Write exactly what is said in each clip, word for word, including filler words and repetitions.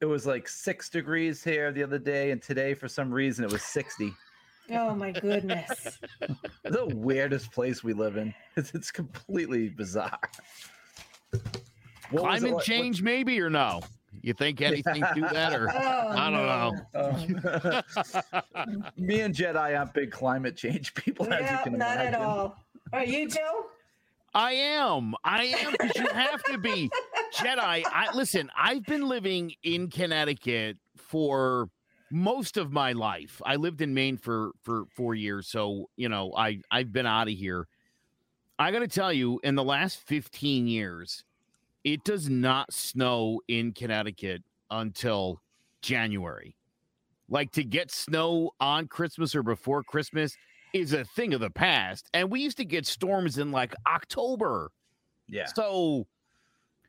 it was like six degrees here the other day, and today for some reason it was sixty. Oh my goodness. The weirdest place we live in. It's, it's completely bizarre. What Climate like? change, what? maybe, or no? You think anything to that, or oh, I don't no. know. Oh. Me and Jetai aren't big climate change people, no, as you can not imagine. Not at all. Are you two? I am. I am, because you have to be. Jetai, I, listen, I've been living in Connecticut for most of my life. I lived in Maine for, for four years, so, you know, I, I've been out of here. I got to tell you, in the last fifteen years, it does not snow in Connecticut until January. Like, to get snow on Christmas or before Christmas is a thing of the past. And we used to get storms in like October. Yeah. So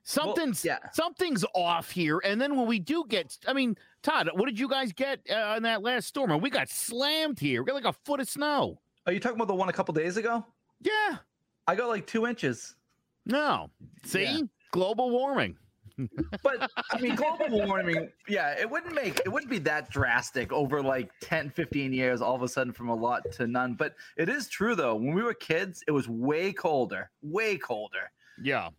something's well, yeah. something's off here. And then when we do get, I mean, Todd, what did you guys get uh, in that last storm? And we got slammed here. We got like a foot of snow. Are you talking about the one a couple days ago? Yeah. I got like two inches. No. See? Yeah. Global warming. But I mean, global warming, yeah, it wouldn't make it wouldn't be that drastic over like ten, fifteen years, all of a sudden from a lot to none. But it is true, though. When we were kids, it was way colder, way colder. Yeah.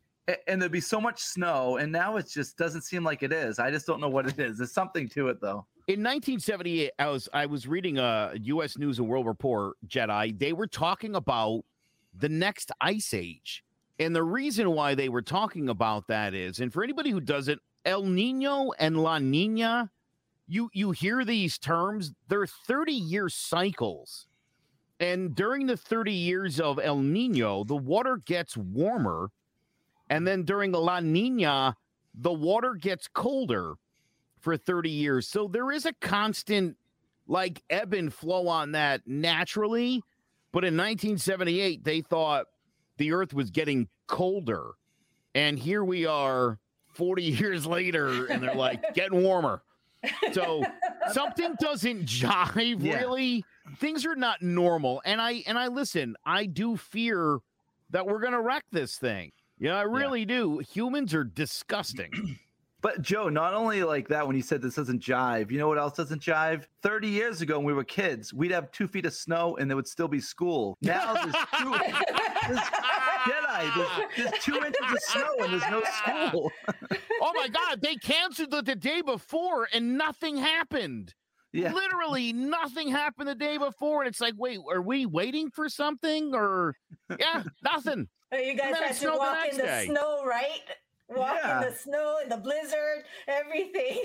And there'd be so much snow. And now it just doesn't seem like it is. I just don't know what it is. There's something to it, though. In nineteen seventy-eight, I was I was reading a U S News and World Report, Jetai. They were talking about the next ice age. And the reason why they were talking about that is, and for anybody who doesn't, El Nino and La Nina, you, you hear these terms, they're thirty-year cycles. And during the thirty years of El Nino, the water gets warmer. And then during La Nina, the water gets colder for thirty years. So there is a constant, like, ebb and flow on that naturally. But in nineteen seventy-eight, they thought the earth was getting colder, and here we are forty years later, and they're like getting warmer. So something doesn't jive. Yeah. Really, things are not normal. And I, and I listen, I do fear that we're going to wreck this thing. Yeah, I really yeah. do. Humans are disgusting. But Joe, not only like that, when you said this doesn't jive, you know what else doesn't jive? thirty years ago when we were kids, we'd have two feet of snow and there would still be school. Now there's two, there's, Jetai, there's, there's two inches of snow and there's no school. Oh my God, they canceled it the day before and nothing happened. Yeah. Literally nothing happened the day before. And it's like, wait, are we waiting for something? Or, yeah, nothing. You guys had to walk in the snow, right? Walk yeah. in the snow and the blizzard, everything.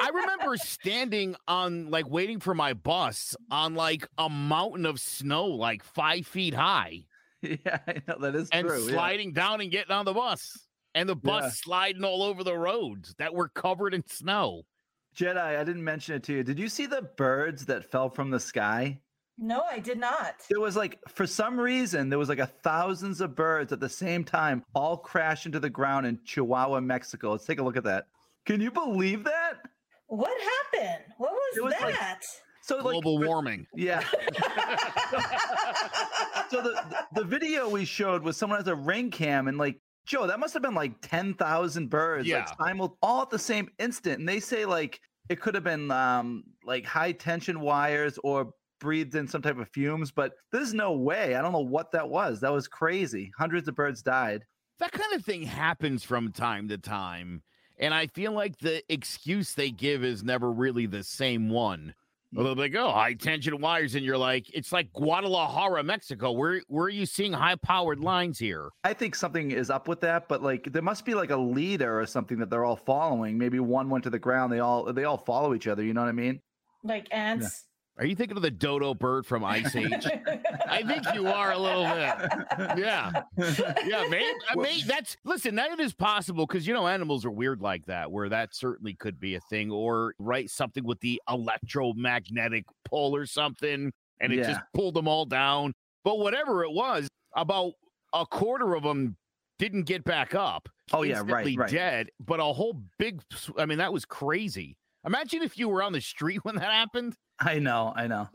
I remember standing on, like, waiting for my bus on, like, a mountain of snow, like, five feet high. Yeah, I know. That is and true. And sliding yeah. down and getting on the bus. And the bus yeah. sliding all over the roads that were covered in snow. Jetai, I didn't mention it to you. Did you see the birds that fell from the sky? No, I did not. There was like, for some reason, there was like a thousands of birds at the same time, all crash into the ground in Chihuahua, Mexico. Let's take a look at that. Can you believe that? What happened? What was, was that? Like, so global like, warming. Yeah. So the, the video we showed was someone has a ring cam, and like, Joe, that must have been like ten thousand birds. Yeah. Like, simul- all at the same instant. And they say like, it could have been um, like high tension wires or breathed in some type of fumes, but there's no way. I don't know what that was. That was crazy. Hundreds of birds died. That kind of thing happens from time to time. And I feel like the excuse they give is never really the same one. They'll be like, oh, high tension wires. And you're like, it's like Guadalajara, Mexico. Where, where are you seeing high powered lines here? I think something is up with that, but like, there must be like a leader or something that they're all following. Maybe one went to the ground. They all, they all follow each other. You know what I mean? Like ants. Yeah. Are you thinking of the dodo bird from Ice Age? I think you are a little bit. Yeah. Yeah, mate. I mean, that's, listen, that is possible because, you know, animals are weird like that, where that certainly could be a thing, or right, something with the electromagnetic pull or something, and it yeah. just pulled them all down. But whatever it was, about a quarter of them didn't get back up. Oh, yeah, right, right. Dead, but a whole big, I mean, that was crazy. Imagine if you were on the street when that happened. I know, I know.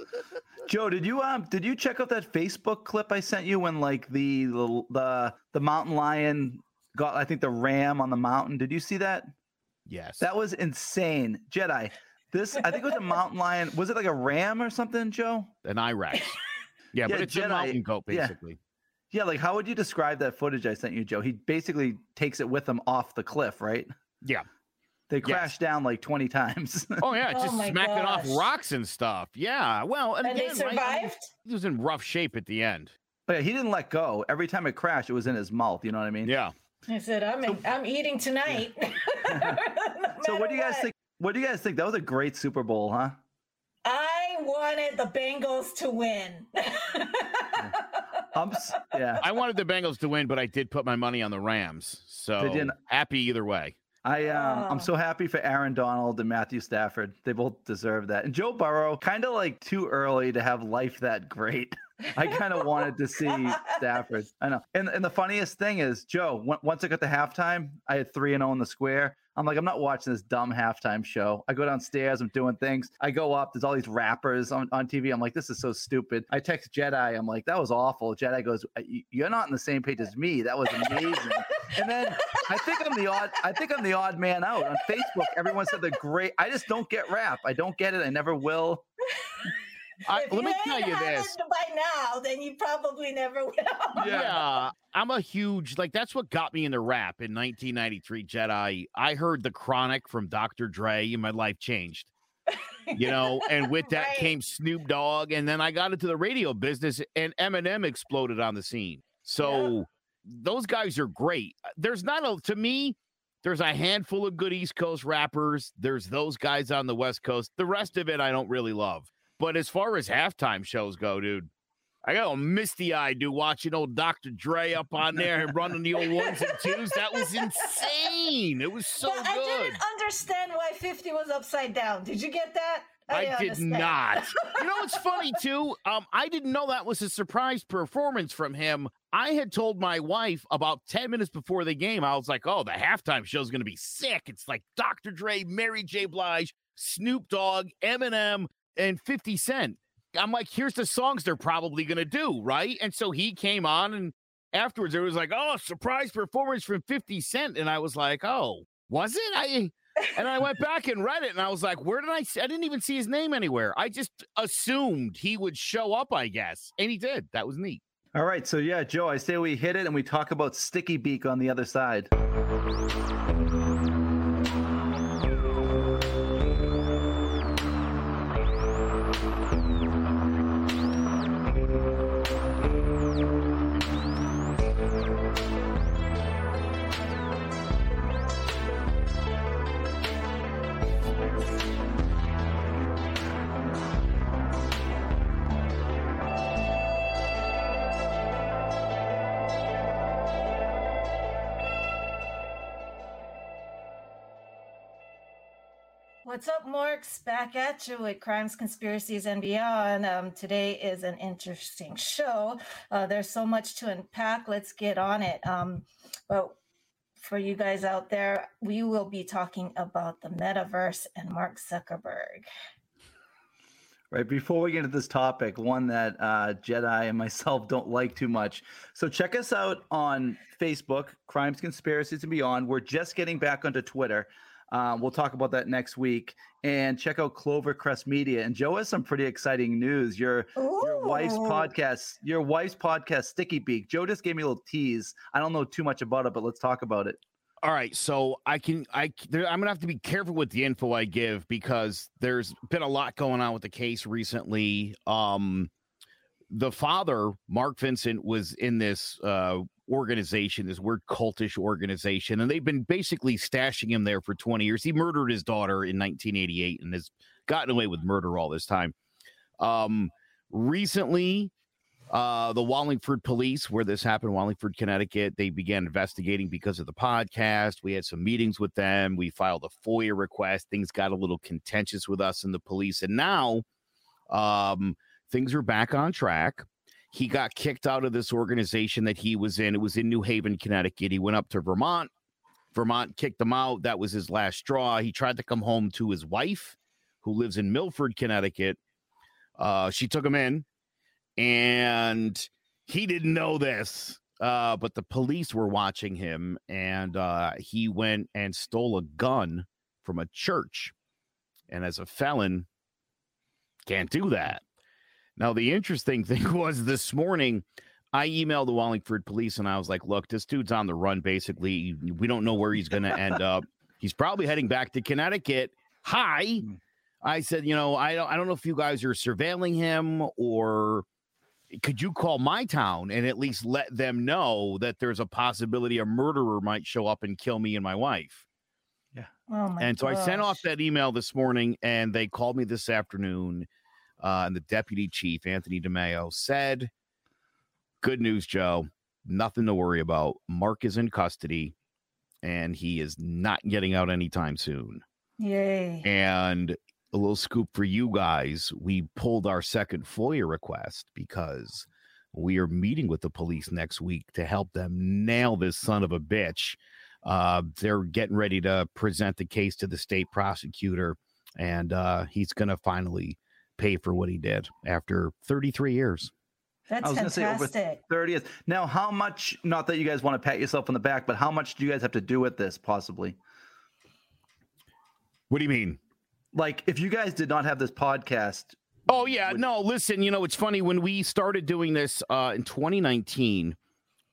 Joe, did you um did you check out that Facebook clip I sent you when like the the the mountain lion got, I think, the ram on the mountain? Did you see that? Yes. That was insane. Jetai. This, I think it was a mountain lion. Was it like a ram or something, Joe? An I-Rex. Yeah, yeah, but it's Jetai, a mountain goat, basically. Yeah. yeah, like how would you describe that footage I sent you, Joe? He basically takes it with him off the cliff, right? Yeah. They crashed yes. down like twenty times. Oh, yeah, just oh smacking gosh. off rocks and stuff. Yeah, well. And, and again, they survived? Right, he was in rough shape at the end. But yeah, he didn't let go. Every time it crashed, it was in his mouth. You know what I mean? Yeah. I said, I'm so, in, I'm eating tonight. Yeah. no so what do you guys what. think? What do you guys think? That was a great Super Bowl, huh? I wanted the Bengals to win. Humps? Yeah. I wanted the Bengals to win, but I did put my money on the Rams. So happy either way. I um, oh. I'm so happy for Aaron Donald and Matthew Stafford. They both deserve that. And Joe Burrow, kind of like too early to have life that great. I kind of wanted to see God. Stafford. I know. And and the funniest thing is, Joe, w- once I got to halftime, I had three and oh in the square. I'm like, I'm not watching this dumb halftime show. I go downstairs. I'm doing things. I go up. There's all these rappers on, on T V. I'm like, this is so stupid. I text Jetai. I'm like, that was awful. Jetai goes, you're not on the same page as me. That was amazing. And then I think I'm the odd, I think I'm the odd man out on Facebook. Everyone said the great, I just don't get rap. I don't get it. I never will. I, if let you me tell you this. By now, then you probably never will. Yeah, I'm a huge like. That's what got me into rap in nineteen ninety-three. Jetai, I heard The Chronic from Doctor Dre, and my life changed. You know, and with that right. came Snoop Dogg, and then I got into the radio business, and Eminem exploded on the scene. So yeah. those guys are great. There's not a to me. There's a handful of good East Coast rappers. There's those guys on the West Coast. The rest of it, I don't really love. But as far as halftime shows go, dude, I got all misty-eyed, dude, watching old Doctor Dre up on there and running the old ones and twos. That was insane. It was so but good. I didn't understand why fifty was upside down. Did you get that? I, I did understand. not. You know what's funny, too? Um, I didn't know that was a surprise performance from him. I had told my wife about ten minutes before the game. I was like, oh, the halftime show's going to be sick. It's like Doctor Dre, Mary J. Blige, Snoop Dogg, Eminem, and fifty cent. I'm like, here's the songs they're probably going to do, right? And so he came on, and afterwards it was like, oh, surprise performance from fifty cent. And I was like, oh, was it? I And I went back and read it, and I was like, where did I see? I didn't even see his name anywhere. I just assumed he would show up, I guess. And he did. That was neat. All right. So, yeah, Joe, I say we hit it, and we talk about Sticky Beak on the other side. What's up, Morks? Back at you with Crimes, Conspiracies, and Beyond. Um, today is an interesting show. Uh, there's so much to unpack. Let's get on it. Um, but for you guys out there, we will be talking about the metaverse and Mark Zuckerberg. Right, before we get into this topic, one that uh, Jetai and myself don't like too much. So check us out on Facebook, Crimes, Conspiracies, and Beyond. We're just getting back onto Twitter. Uh, we'll talk about that next week. And check out Clovercrest Media. And Joe has some pretty exciting news. Your Ooh. your wife's podcast, your wife's podcast, Sticky Beak. Joe just gave me a little tease. I don't know too much about it, but let's talk about it. All right. So I can I there, I'm gonna have to be careful with the info I give because there's been a lot going on with the case recently. Um, the father, Mark Vincent, was in this uh, organization, this weird cultish organization, and they've been basically stashing him there for twenty years. He murdered his daughter in nineteen eighty-eight and has gotten away with murder all this time. Um, recently, uh, the Wallingford police, where this happened, Wallingford, Connecticut, they began investigating because of the podcast. We had some meetings with them. We filed a FOIA request. Things got a little contentious with us and the police, and now um, things are back on track. He got kicked out of this organization that he was in. It was in New Haven, Connecticut. He went up to Vermont. Vermont kicked him out. That was his last straw. He tried to come home to his wife, who lives in Milford, Connecticut. Uh, she took him in, and he didn't know this, uh, but the police were watching him, and uh, he went and stole a gun from a church. And as a felon, can't do that. Now, the interesting thing was this morning, I emailed the Wallingford police and I was like, look, this dude's on the run, basically. We don't know where he's going to end up. He's probably heading back to Connecticut. Hi. I said, you know, I don't, I don't know if you guys are surveilling him, or could you call my town and at least let them know that there's a possibility a murderer might show up and kill me and my wife? Yeah. Oh my and so gosh. I sent off that email this morning, and they called me this afternoon. Uh, and the deputy chief, Anthony DeMeo, said, good news, Joe, nothing to worry about. Mark is in custody, and he is not getting out anytime soon. Yay. And a little scoop for you guys. We pulled our second FOIA request because we are meeting with the police next week to help them nail this son of a bitch. Uh, they're getting ready to present the case to the state prosecutor, and uh, he's going to finally pay for what he did after thirty-three years. That's I was fantastic. Say over thirty years. Now, how much, not that you guys want to pat yourself on the back, but how much do you guys have to do with this possibly? What do you mean? Like, if you guys did not have this podcast. Oh, yeah. Would... No, listen, you know, it's funny. When we started doing this uh, in twenty nineteen,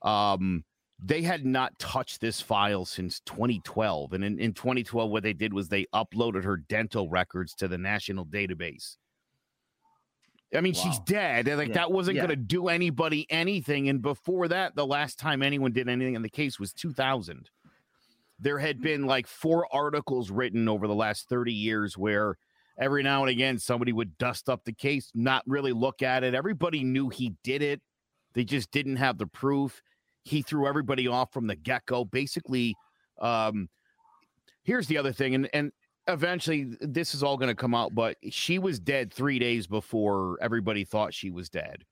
um, they had not touched this file since twenty twelve. And in, in twenty twelve, what they did was they uploaded her dental records to the national database. I mean, wow. She's dead. Like, yeah. That wasn't yeah. going to do anybody anything. And before that, the last time anyone did anything in the case was two thousand. There had been like four articles written over the last thirty years where every now and again somebody would dust up the case, not really look at it. Everybody knew he did it. They just didn't have the proof. He threw everybody off from the get-go. Basically, um, here's the other thing, and and eventually this is all going to come out, but she was dead three days before everybody thought she was dead.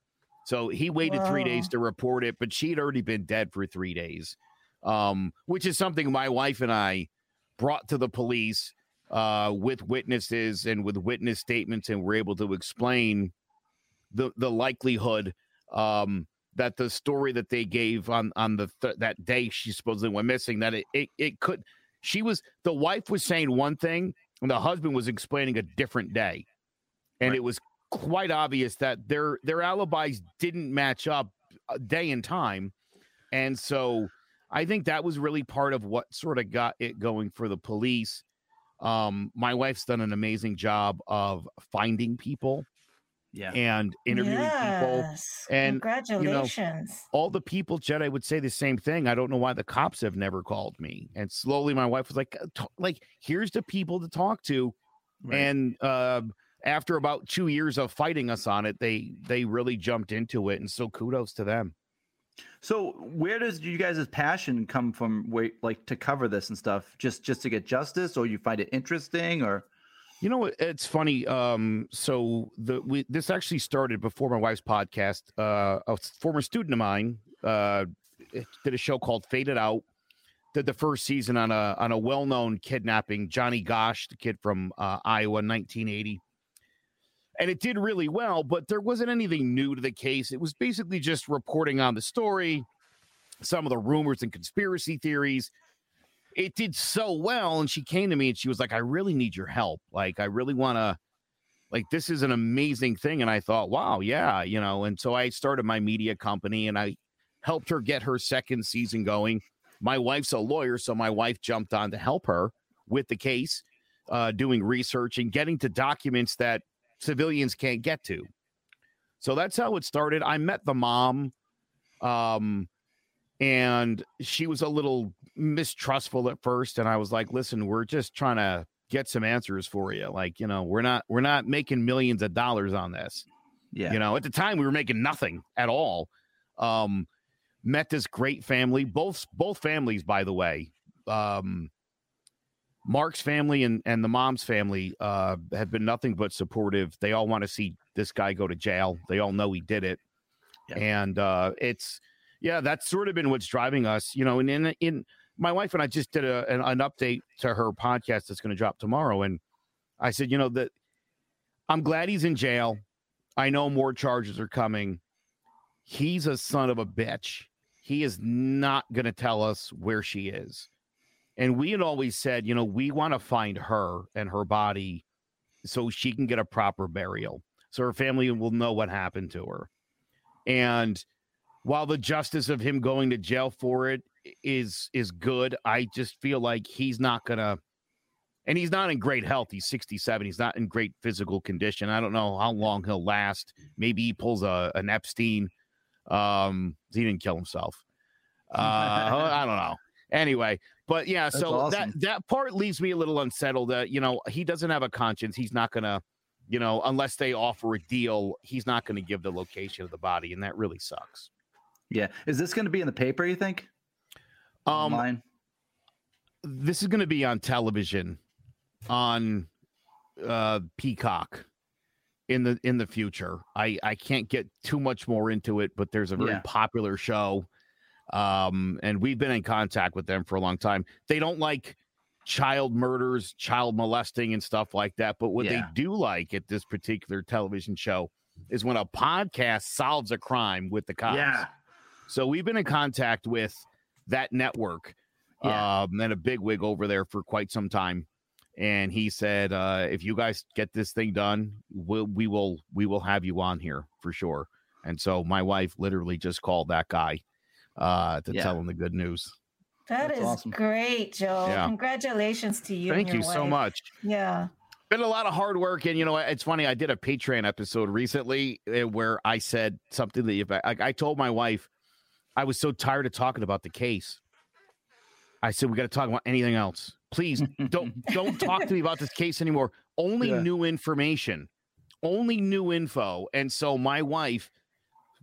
So he waited Whoa. three days to report it, but she'd already been dead for three days. Um, which is something my wife and I brought to the police uh, with witnesses and with witness statements, and we're able to explain the the likelihood um, that the story that they gave on on the th- that day she supposedly went missing, that it, it it could she was the wife was saying one thing and the husband was explaining a different day, and right. It was quite obvious that their their alibis didn't match up day and time, and so. I think that was really part of what sort of got it going for the police. Um, my wife's done an amazing job of finding people yeah. and interviewing yes. people. And, congratulations. You know, all the people, Jetai, would say the same thing. I don't know why the cops have never called me. And slowly my wife was like, like here's the people to talk to. Right. And uh, after about two years of fighting us on it, they they really jumped into it. And so kudos to them. So where does you guys' passion come from, where, like, to cover this and stuff? Just just to get justice, or you find it interesting, or? You know, it's funny. Um, so the we, this actually started before my wife's podcast. Uh, a former student of mine uh, did a show called Faded Out, did the first season on a, on a well-known kidnapping, Johnny Gosh, the kid from uh, Iowa, nineteen eighty. And it did really well, but there wasn't anything new to the case. It was basically just reporting on the story, some of the rumors and conspiracy theories. It did so well, and she came to me, and she was like, I really need your help. Like, I really want to, like, this is an amazing thing. And I thought, wow, yeah, you know. And so I started my media company, and I helped her get her second season going. My wife's a lawyer, so my wife jumped on to help her with the case, uh, doing research and getting to documents that civilians can't get to. So that's how it started. I met the mom, um, and she was a little mistrustful at first. And I was like, listen, we're just trying to get some answers for you. Like, you know, we're not, we're not making millions of dollars on this. Yeah. You know, at the time we were making nothing at all. Um, met this great family, both, both families, by the way, um, Mark's family and, and the mom's family uh, have been nothing but supportive. They all want to see this guy go to jail. They all know he did it. Yeah. And uh, it's, yeah, that's sort of been what's driving us, you know, and in, in my wife and I just did a, an, an update to her podcast that's going to drop tomorrow. And I said, you know, that I'm glad he's in jail. I know more charges are coming. He's a son of a bitch. He is not going to tell us where she is. And we had always said, you know, we want to find her and her body so she can get a proper burial, so her family will know what happened to her. And while the justice of him going to jail for it is is good, I just feel like he's not going to, and he's not in great health. He's sixty-seven. He's not in great physical condition. I don't know how long he'll last. Maybe he pulls a an Epstein. Um, he didn't kill himself. Uh, I don't know. Anyway, but yeah, that's so awesome. that that part leaves me a little unsettled. Uh, you know, he doesn't have a conscience. He's not going to, you know, unless they offer a deal, he's not going to give the location of the body, and that really sucks. Yeah. Is this going to be in the paper, you think? Um, Online? This is going to be on television, on uh, Peacock in the in the future. I, I can't get too much more into it, but there's a very yeah. popular show. Um, and we've been in contact with them for a long time. They don't like child murders, child molesting, and stuff like that. But what yeah. they do like at this particular television show is when a podcast solves a crime with the cops. Yeah. So we've been in contact with that network yeah. um, and a bigwig over there for quite some time. And he said, uh, if you guys get this thing done, we'll, we will, we will have you on here for sure. And so my wife literally just called that guy uh to yeah. tell them the good news. That That's is awesome. Great, Joel. Yeah. Congratulations to you. Thank you wife. so much. Yeah. Been a lot of hard work. And, you know, it's funny. I did a Patreon episode recently where I said something that if I, I told my wife I was so tired of talking about the case. I said, we got to talk about anything else. Please don't don't talk to me about this case anymore. Only yeah. new information, only new info. And so my wife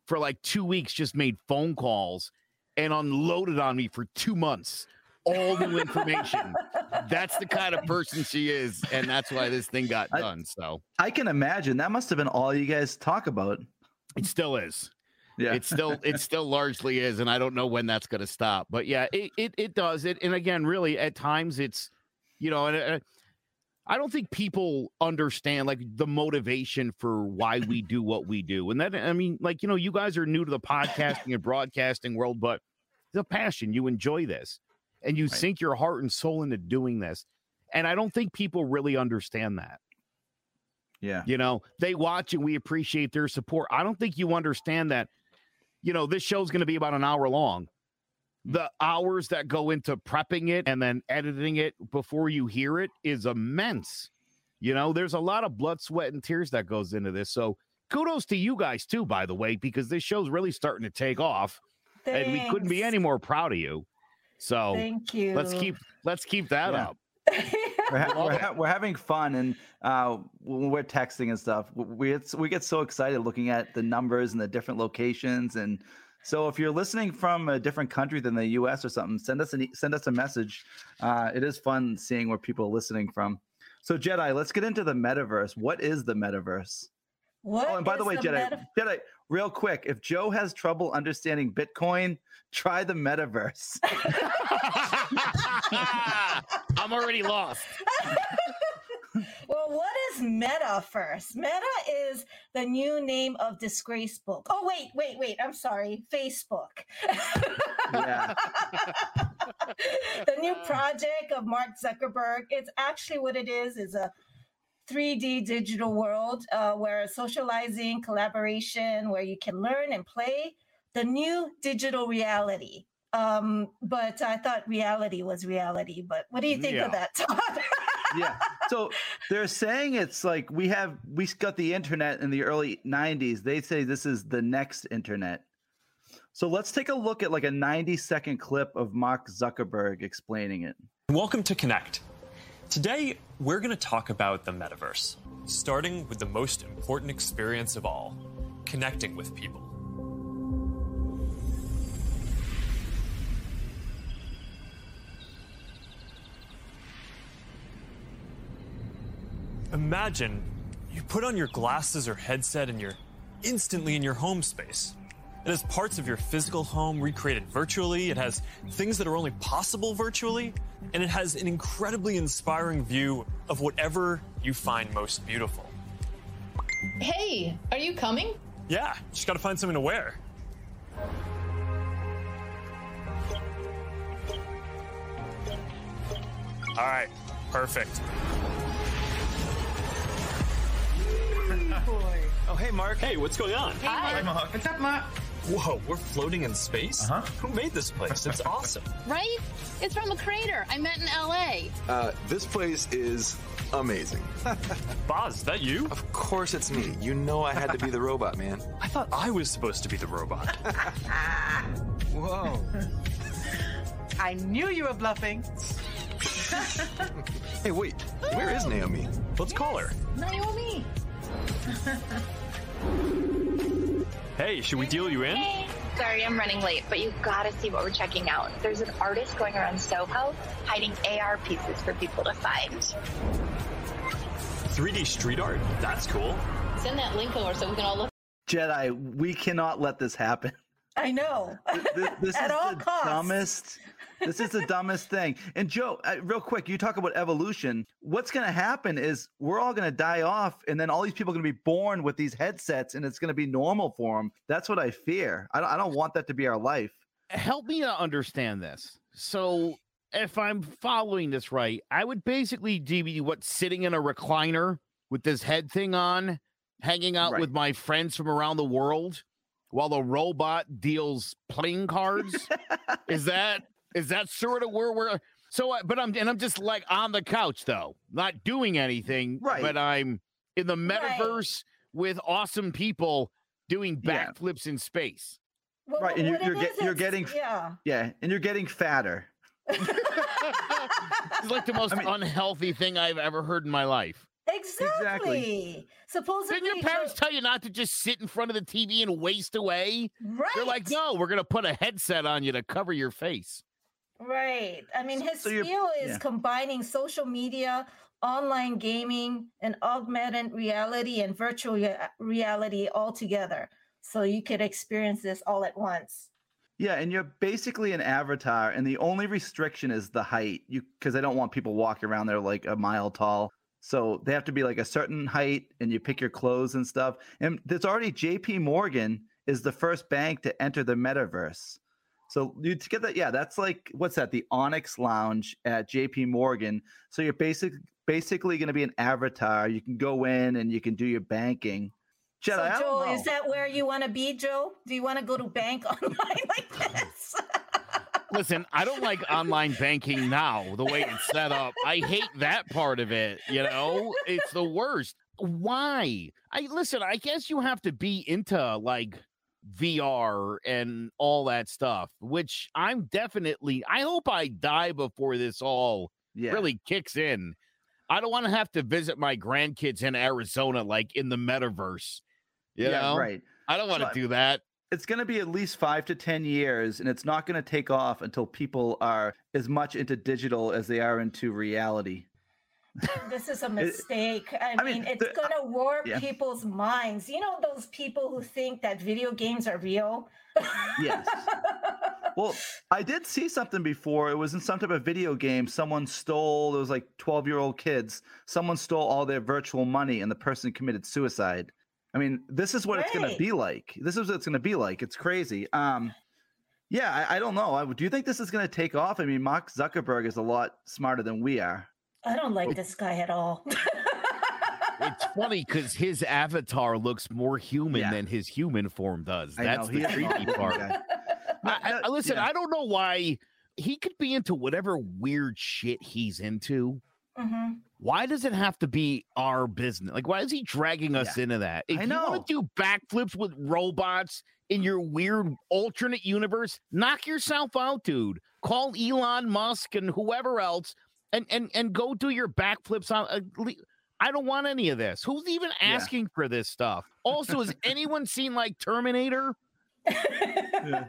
for like two weeks just made phone calls and unloaded on me for two months, all new information. That's the kind of person she is. And that's why this thing got I, done. So I can imagine that must've been all you guys talk about. It still is. Yeah, it still, it still largely is. And I don't know when that's going to stop, but yeah, it, it, it does it. And again, really at times it's, you know, and, and I don't think people understand like the motivation for why we do what we do. And that, I mean, like, you know, you guys are new to the podcasting and broadcasting world, but the passion, you enjoy this and you right. sink your heart and soul into doing this. And I don't think people really understand that. Yeah. You know, they watch and we appreciate their support. I don't think you understand that, you know, this show's going to be about an hour long. The hours that go into prepping it and then editing it before you hear it is immense. You know, there's a lot of blood, sweat, and tears that goes into this. So kudos to you guys, too, by the way, because this show's really starting to take off. Thanks. And we couldn't be any more proud of you. So thank you. Let's keep let's keep that yeah. up. we're, ha- we're, ha- we're having fun, and uh, when we're texting and stuff, we it's, we get so excited looking at the numbers and the different locations. And so if you're listening from a different country than the U S or something, send us an, send us a message. Uh, it is fun seeing where people are listening from. So Jetai, let's get into the metaverse. What is the metaverse? What oh, and by the way, the Jetai, meta- Jetai, real quick, if Joe has trouble understanding Bitcoin, try the metaverse. I'm already lost. Well, what is Meta first? Meta is the new name of Disgracebook. Oh, wait, wait, wait. I'm sorry. Facebook. Yeah. The new project of Mark Zuckerberg. It's actually what it is, is a three D digital world uh, where socializing, collaboration, where you can learn and play the new digital reality. Um, but I thought reality was reality. But what do you think yeah. of that, Todd? Yeah. So they're saying it's like we have we got the internet in the early nineties. They say this is the next internet. So let's take a look at like a ninety second clip of Mark Zuckerberg explaining it. Welcome to Connect. Today, we're going to talk about the metaverse, starting with the most important experience of all, connecting with people. Imagine you put on your glasses or headset and you're instantly in your home space. It has parts of your physical home recreated virtually, it has things that are only possible virtually, and it has an incredibly inspiring view of whatever you find most beautiful. Hey, are you coming? Yeah, just gotta find something to wear. All right, perfect. Boy. Oh, hey, Mark. Hey, what's going on? Hey, Hi. Mark. What's up, Mark? Whoa, we're floating in space? Uh-huh. Who made this place? It's awesome. Right? It's from a crater I met in L A. Uh, this place is amazing. Boz, is that you? Of course it's me. You know I had to be the robot, man. I thought I was supposed to be the robot. Whoa. I knew you were bluffing. Hey, wait. Ooh. Where is Naomi? Let's yes. call her. Naomi. Hey, should we deal you in? Hey. Sorry, I'm running late, but you gotta see what we're checking out. There's an artist going around SoHo hiding A R pieces for people to find. three D street art? That's cool. Send that link over so we can all look. Jetai, we cannot let this happen. I know. This, this At is all the costs. dumbest. This is the dumbest thing. And Joe, real quick, you talk about evolution. What's going to happen is we're all going to die off, and then all these people are going to be born with these headsets, and it's going to be normal for them. That's what I fear. I don't, I don't want that to be our life. Help me to understand this. So if I'm following this right, I would basically be what, sitting in a recliner with this head thing on, hanging out right. with my friends from around the world while the robot deals playing cards. Is that... Is that sort of where we're? So, but I'm and I'm just like on the couch though, not doing anything. Right. But I'm in the metaverse right. with awesome people doing backflips yeah. in space. Well, right, and you're you're, get, you're getting yeah. yeah, and you're getting fatter. It's like the most I mean, unhealthy thing I've ever heard in my life. Exactly. exactly. Supposedly, didn't your parents tell you not to just sit in front of the T V and waste away? Right. They're like, no, we're gonna put a headset on you to cover your face. Right. I mean, his so skill is yeah. combining social media, online gaming, and augmented reality and virtual re- reality all together. So you could experience this all at once. Yeah, and you're basically an avatar, and the only restriction is the height. You because I don't want people walking around there like a mile tall. So they have to be like a certain height, and you pick your clothes and stuff. And there's already J P Morgan is the first bank to enter the metaverse. So you get that, yeah, that's like, what's that, the Onyx Lounge at J P Morgan. So you're basic, basically going to be an avatar. You can go in and you can do your banking. Jetai, so, Joel, is that where you want to be, Joe? Do you want to go to bank online like this? Listen, I don't like online banking now, the way it's set up. I hate that part of it, you know? It's the worst. Why? I listen, I guess you have to be into, like, V R and all that stuff, which I'm definitely, I hope I die before this all yeah. really kicks in. I don't want to have to visit my grandkids in Arizona, like in the metaverse. You yeah, know? Right. I don't want so to do that. It's going to be at least five to ten years, and it's not going to take off until people are as much into digital as they are into reality. This is a mistake. It, I, I mean, mean it's the, gonna warp yeah. people's minds. You know those people who think that video games are real? Yes. Well, I did see something before. It was in some type of video game. Someone stole, it was like twelve-year-old kids. Someone stole all their virtual money, and the person committed suicide. I mean, this is what right. it's gonna be like. This is what it's gonna be like. It's crazy. Um, yeah, I, I don't know. I, do you think this is gonna take off? I mean, Mark Zuckerberg is a lot smarter than we are. I don't like this guy at all. It's funny because his avatar looks more human yeah. than his human form does. I That's know, the creepy part. I, I, I, listen, yeah. I don't know why he could be into whatever weird shit he's into. Mm-hmm. Why does it have to be our business? Like, why is he dragging us yeah. into that? If I know. you want to do backflips with robots in your weird alternate universe, knock yourself out, dude. Call Elon Musk and whoever else. And and and go do your backflips on. Uh, I don't want any of this. Who's even asking yeah. for this stuff? Also, has anyone seen like Terminator? Yeah.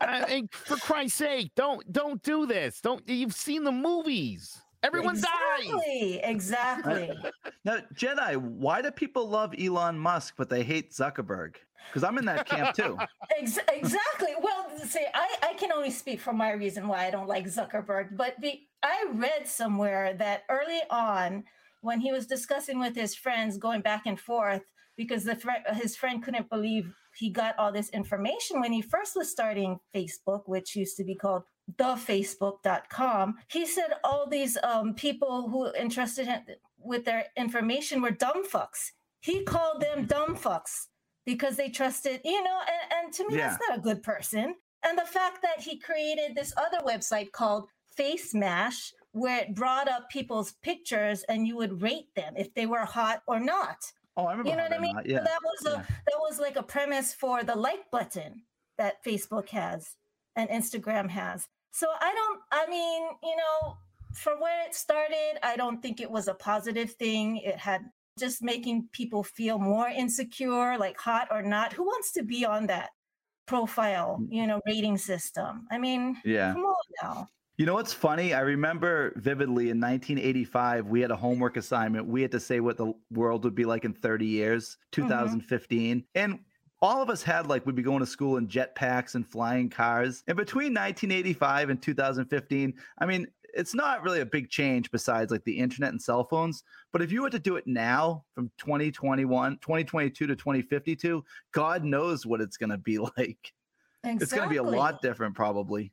I, and for Christ's sake, don't don't do this. Don't you've seen the movies? Everyone exactly. dies. Exactly. Uh, now, Jetai, why do people love Elon Musk but they hate Zuckerberg? Because I'm in that camp too. Ex- exactly. Well, see, I, I can only speak for my reason why I don't like Zuckerberg. But be, I read somewhere that early on, when he was discussing with his friends, going back and forth, because the fr- his friend couldn't believe he got all this information when he first was starting Facebook, which used to be called the facebook dot com, he said all these um, people who entrusted him with their information were dumb fucks. He called them dumb fucks because they trusted, you know, and, and to me, yeah. that's not a good person. And the fact that he created this other website called Face Mash, where it brought up people's pictures and you would rate them if they were hot or not. Oh, I remember. You know what I mean? That, yeah. so that was a yeah. that was like a premise for the like button that Facebook has and Instagram has. So I don't. I mean, you know, from where it started, I don't think it was a positive thing. It had just making people feel more insecure, like hot or not. Who wants to be on that profile, you know, rating system? I mean, yeah. come on now. You know what's funny? I remember vividly in nineteen eighty-five, we had a homework assignment. We had to say what the world would be like in thirty years, two thousand fifteen. Mm-hmm. And all of us had, like, we'd be going to school in jetpacks and flying cars. And between nineteen eighty-five and two thousand fifteen, I mean, it's not really a big change besides, like, the internet and cell phones. But if you were to do it now from twenty twenty-one, twenty twenty-two to twenty fifty-two, God knows what it's going to be like. Exactly. It's going to be a lot different, probably.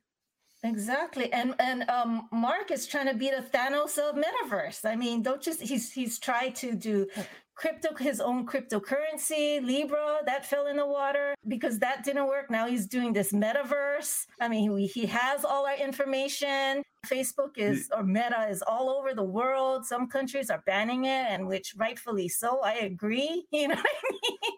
Exactly. And and um, Mark is trying to be the Thanos of metaverse. I mean, don't just he's he's tried to do crypto, his own cryptocurrency, Libra, that fell in the water because that didn't work. Now he's doing this metaverse. I mean, he, he has all our information. Facebook is or Meta is all over the world. Some countries are banning it, and which rightfully so. I agree. You know what I mean?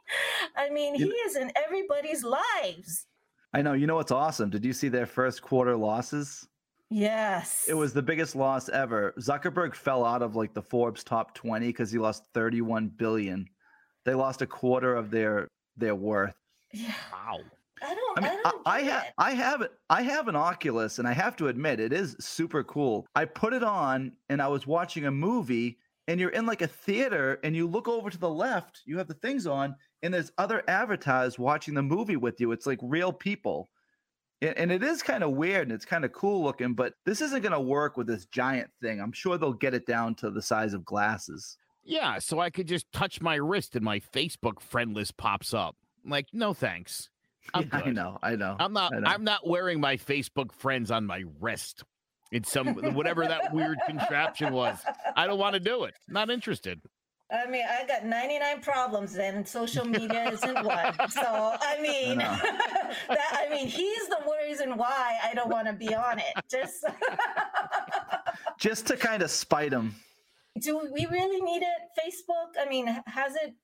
I mean, he is in everybody's lives. I know. You know what's awesome? Did you see their first quarter losses? Yes. It was the biggest loss ever. Zuckerberg fell out of like the Forbes top twenty because he lost thirty-one billion dollars. They lost a quarter of their their worth. Yeah. Wow. I don't. I mean, I, don't I, I, ha- I have it. I have an Oculus, and I have to admit, it is super cool. I put it on, and I was watching a movie, and you're in like a theater, and you look over to the left. You have the things on. And there's other avatars watching the movie with you. It's like real people. And, and it is kind of weird and it's kind of cool looking, but this isn't going to work with this giant thing. I'm sure they'll get it down to the size of glasses. Yeah, so I could just touch my wrist and my Facebook friend list pops up. I'm like, no thanks. I'm yeah, I know, I know. I'm not I know. I'm not wearing my Facebook friends on my wrist. It's some whatever that weird contraption was. I don't want to do it. Not interested. I mean, I got ninety-nine problems then, and social media isn't one. So, I mean, I that I mean, he's the reason why I don't want to be on it. Just, just to kind of spite him. Do we really need it? Facebook? I mean, has it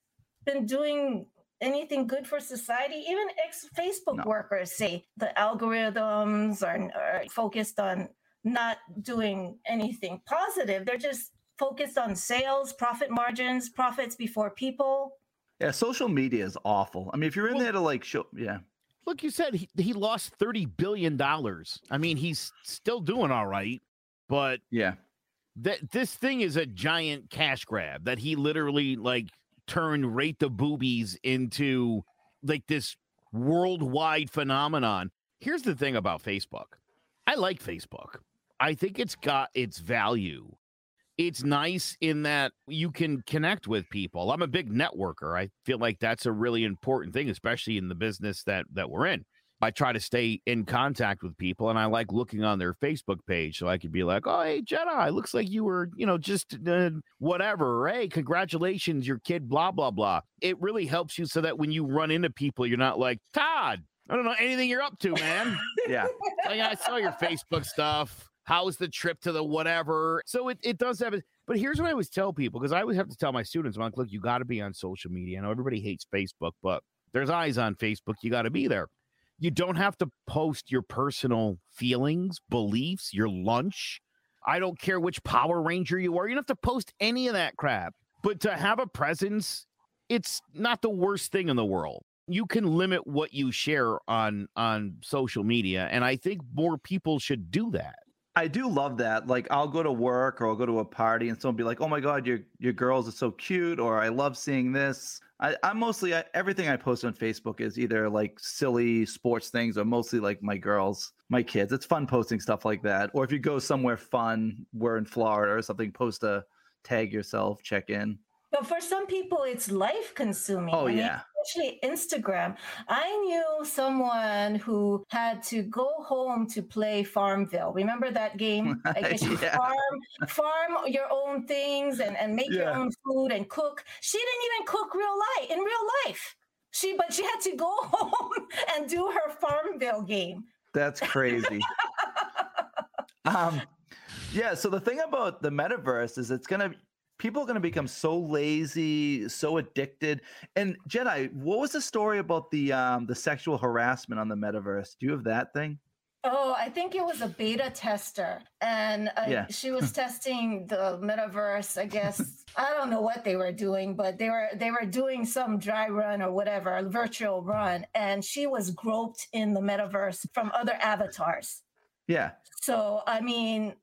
been doing anything good for society? Even ex-Facebook no. workers say the algorithms are, are focused on not doing anything positive. They're just focused on sales, profit margins, profits before people. Yeah, social media is awful. I mean, if you're in there to like show, yeah. Look, you said he, he lost thirty billion dollars. I mean, he's still doing all right, but yeah, th- this thing is a giant cash grab that he literally like turned Rate the Boobies into like this worldwide phenomenon. Here's the thing about Facebook. I like Facebook. I think it's got its value. It's nice in that you can connect with people. I'm a big networker. I feel like that's a really important thing, especially in the business that that we're in. I try to stay in contact with people, and I like looking on their Facebook page so I could be like, oh, hey, Jetai, looks like you were, you know, just uh, whatever. Hey, congratulations, your kid, blah, blah, blah. It really helps you so that when you run into people, you're not like, Todd, I don't know anything you're up to, man. yeah. Like, I saw your Facebook stuff. How's the trip to the whatever? So it, it does have it. But here's what I always tell people, because I always have to tell my students, I'm like, look, you got to be on social media. I know everybody hates Facebook, but there's eyes on Facebook. You got to be there. You don't have to post your personal feelings, beliefs, your lunch. I don't care which Power Ranger you are. You don't have to post any of that crap. But to have a presence, it's not the worst thing in the world. You can limit what you share on on social media. And I think more people should do that. I do love that. Like, I'll go to work or I'll go to a party and someone be like, oh my God, your your girls are so cute, or I love seeing this. I, I'm mostly, I, everything I post on Facebook is either like silly sports things or mostly like my girls, my kids. It's fun posting stuff like that. Or if you go somewhere fun, we're in Florida or something, post a tag yourself, check in. But for some people, it's life consuming. Oh, I yeah. Mean, especially Instagram. I knew someone who had to go home to play Farmville. Remember that game? I guess you yeah. farm, farm your own things and, and make yeah. your own food and cook. She didn't even cook real life in real life. She, but she had to go home and do her Farmville game. That's crazy. um, yeah. So the thing about the metaverse is it's going to, people are going to become so lazy, so addicted. And Jetai, what was the story about the um, the sexual harassment on the metaverse? Do you have that thing? Oh, I think it was a beta tester. And uh, yeah. she was testing the metaverse, I guess. I don't know what they were doing, but they were they were doing some dry run or whatever, a virtual run. And she was groped in the metaverse from other avatars. Yeah. So, I mean...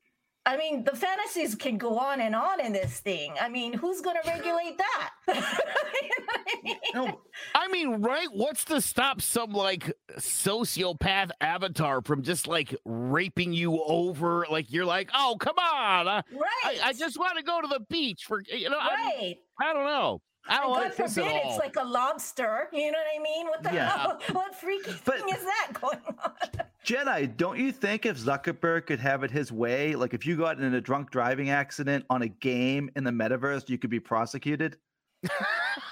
I mean, the fantasies can go on and on in this thing. I mean, who's going to regulate that? You know I mean? No, I mean, right? What's to stop some, like, sociopath avatar from just, like, raping you over? Like, you're like, oh, come on. I, right. I, I just want to go to the beach for, you know. Right. I, I don't know. I don't like this at all. God forbid, it's like a lobster. You know what I mean? What the yeah. hell? What freaky but, thing is that going on? Jetai, don't you think if Zuckerberg could have it his way, like if you got in a drunk driving accident on a game in the metaverse, you could be prosecuted?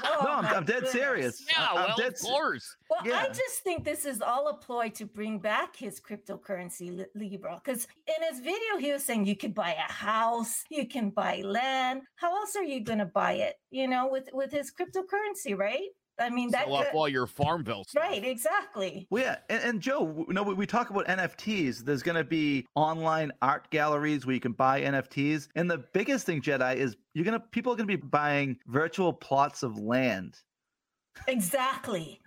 Oh, no, I'm, I'm dead goodness. serious. Yeah, I'm well, dead of course. Well, yeah. I just think this is all a ploy to bring back his cryptocurrency, Libra, because in his video, he was saying you could buy a house, you can buy land. How else are you going to buy it, you know, with, with his cryptocurrency, right? I mean, that sell off all your Farmville stuff. Right, exactly. Well, yeah, and, and Joe, you know, we, we talk about N F Ts. There's going to be online art galleries where you can buy N F Ts, and the biggest thing, Jetai, is you're gonna people are going to be buying virtual plots of land. Exactly.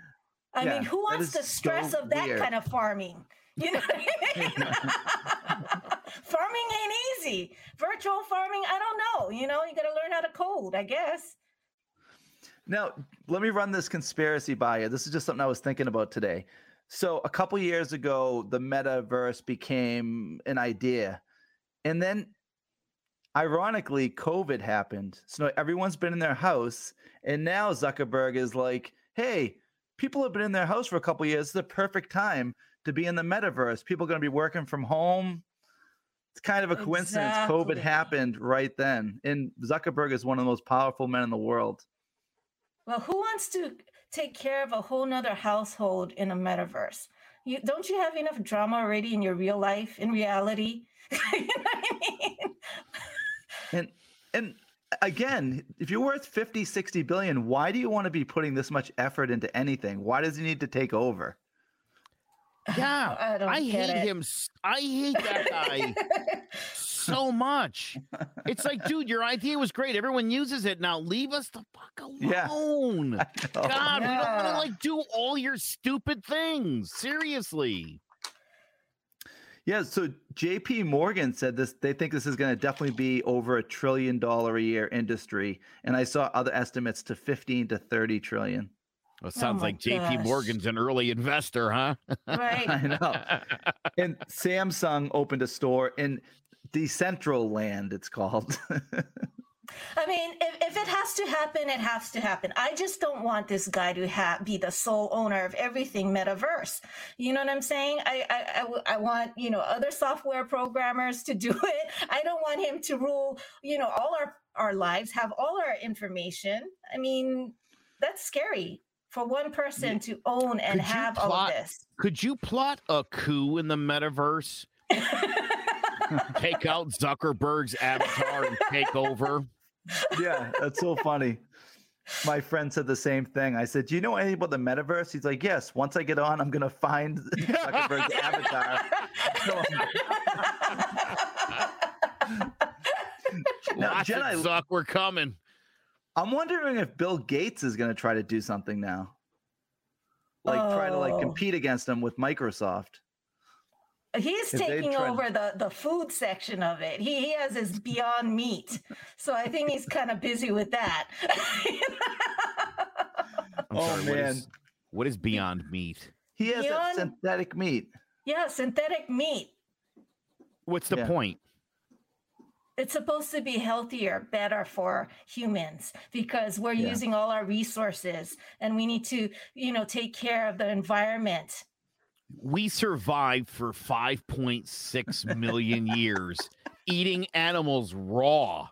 I yeah, mean, who wants the stress so of that weird. kind of farming? You know what I mean? Farming ain't easy. Virtual farming, I don't know. You know, you got to learn how to code, I guess. Now, let me run this conspiracy by you. This is just something I was thinking about today. So a couple years ago, the metaverse became an idea. And then, ironically, COVID happened. So everyone's been in their house. And now Zuckerberg is like, hey, people have been in their house for a couple years. It's the perfect time to be in the metaverse. People are going to be working from home. It's kind of a coincidence. Exactly. COVID happened right then. And Zuckerberg is one of the most powerful men in the world. Well, who wants to take care of a whole nother household in a metaverse? You don't you have enough drama already in your real life, in reality? You know what I mean? And and again, if you're worth fifty, sixty billion, why do you want to be putting this much effort into anything? Why does he need to take over? Yeah, I, don't I hate it. him. I hate that guy so much. It's like, dude, your idea was great. Everyone uses it now. Leave us the fuck alone. Yeah. God, yeah. we don't want to like do all your stupid things. Seriously. Yeah. So J P Morgan said this. They think this is going to definitely be over a trillion dollar a year industry, and I saw other estimates to fifteen to thirty trillion. Well, it sounds oh like J P gosh. Morgan's an early investor, huh? Right. I know. And Samsung opened a store in Decentraland, it's called. I mean, if, if it has to happen, it has to happen. I just don't want this guy to ha- be the sole owner of everything metaverse. You know what I'm saying? I, I, I, I want, you know, other software programmers to do it. I don't want him to rule, you know, all our, our lives, have all our information. I mean, that's scary. For one person to own and have plot, all of this. Could you plot a coup in the metaverse? Take out Zuckerberg's avatar and take over? Yeah, that's so funny. My friend said the same thing. I said, do you know anything about the metaverse? He's like, yes, once I get on, I'm going to find Zuckerberg's avatar. So now, Watch Jetai, it, Zuck, we're coming. I'm wondering if Bill Gates is going to try to do something now, like oh. try to like compete against him with Microsoft. He's if taking over to... the, the food section of it. He he has his Beyond Meat, so I think he's kind of busy with that. I'm oh sorry, man, what is, what is Beyond Meat? He has Beyond... synthetic meat. Yeah, synthetic meat. What's the yeah. point? It's supposed to be healthier, better for humans, because we're yeah. using all our resources, and we need to, you know, take care of the environment. We survived for five point six million years eating animals raw.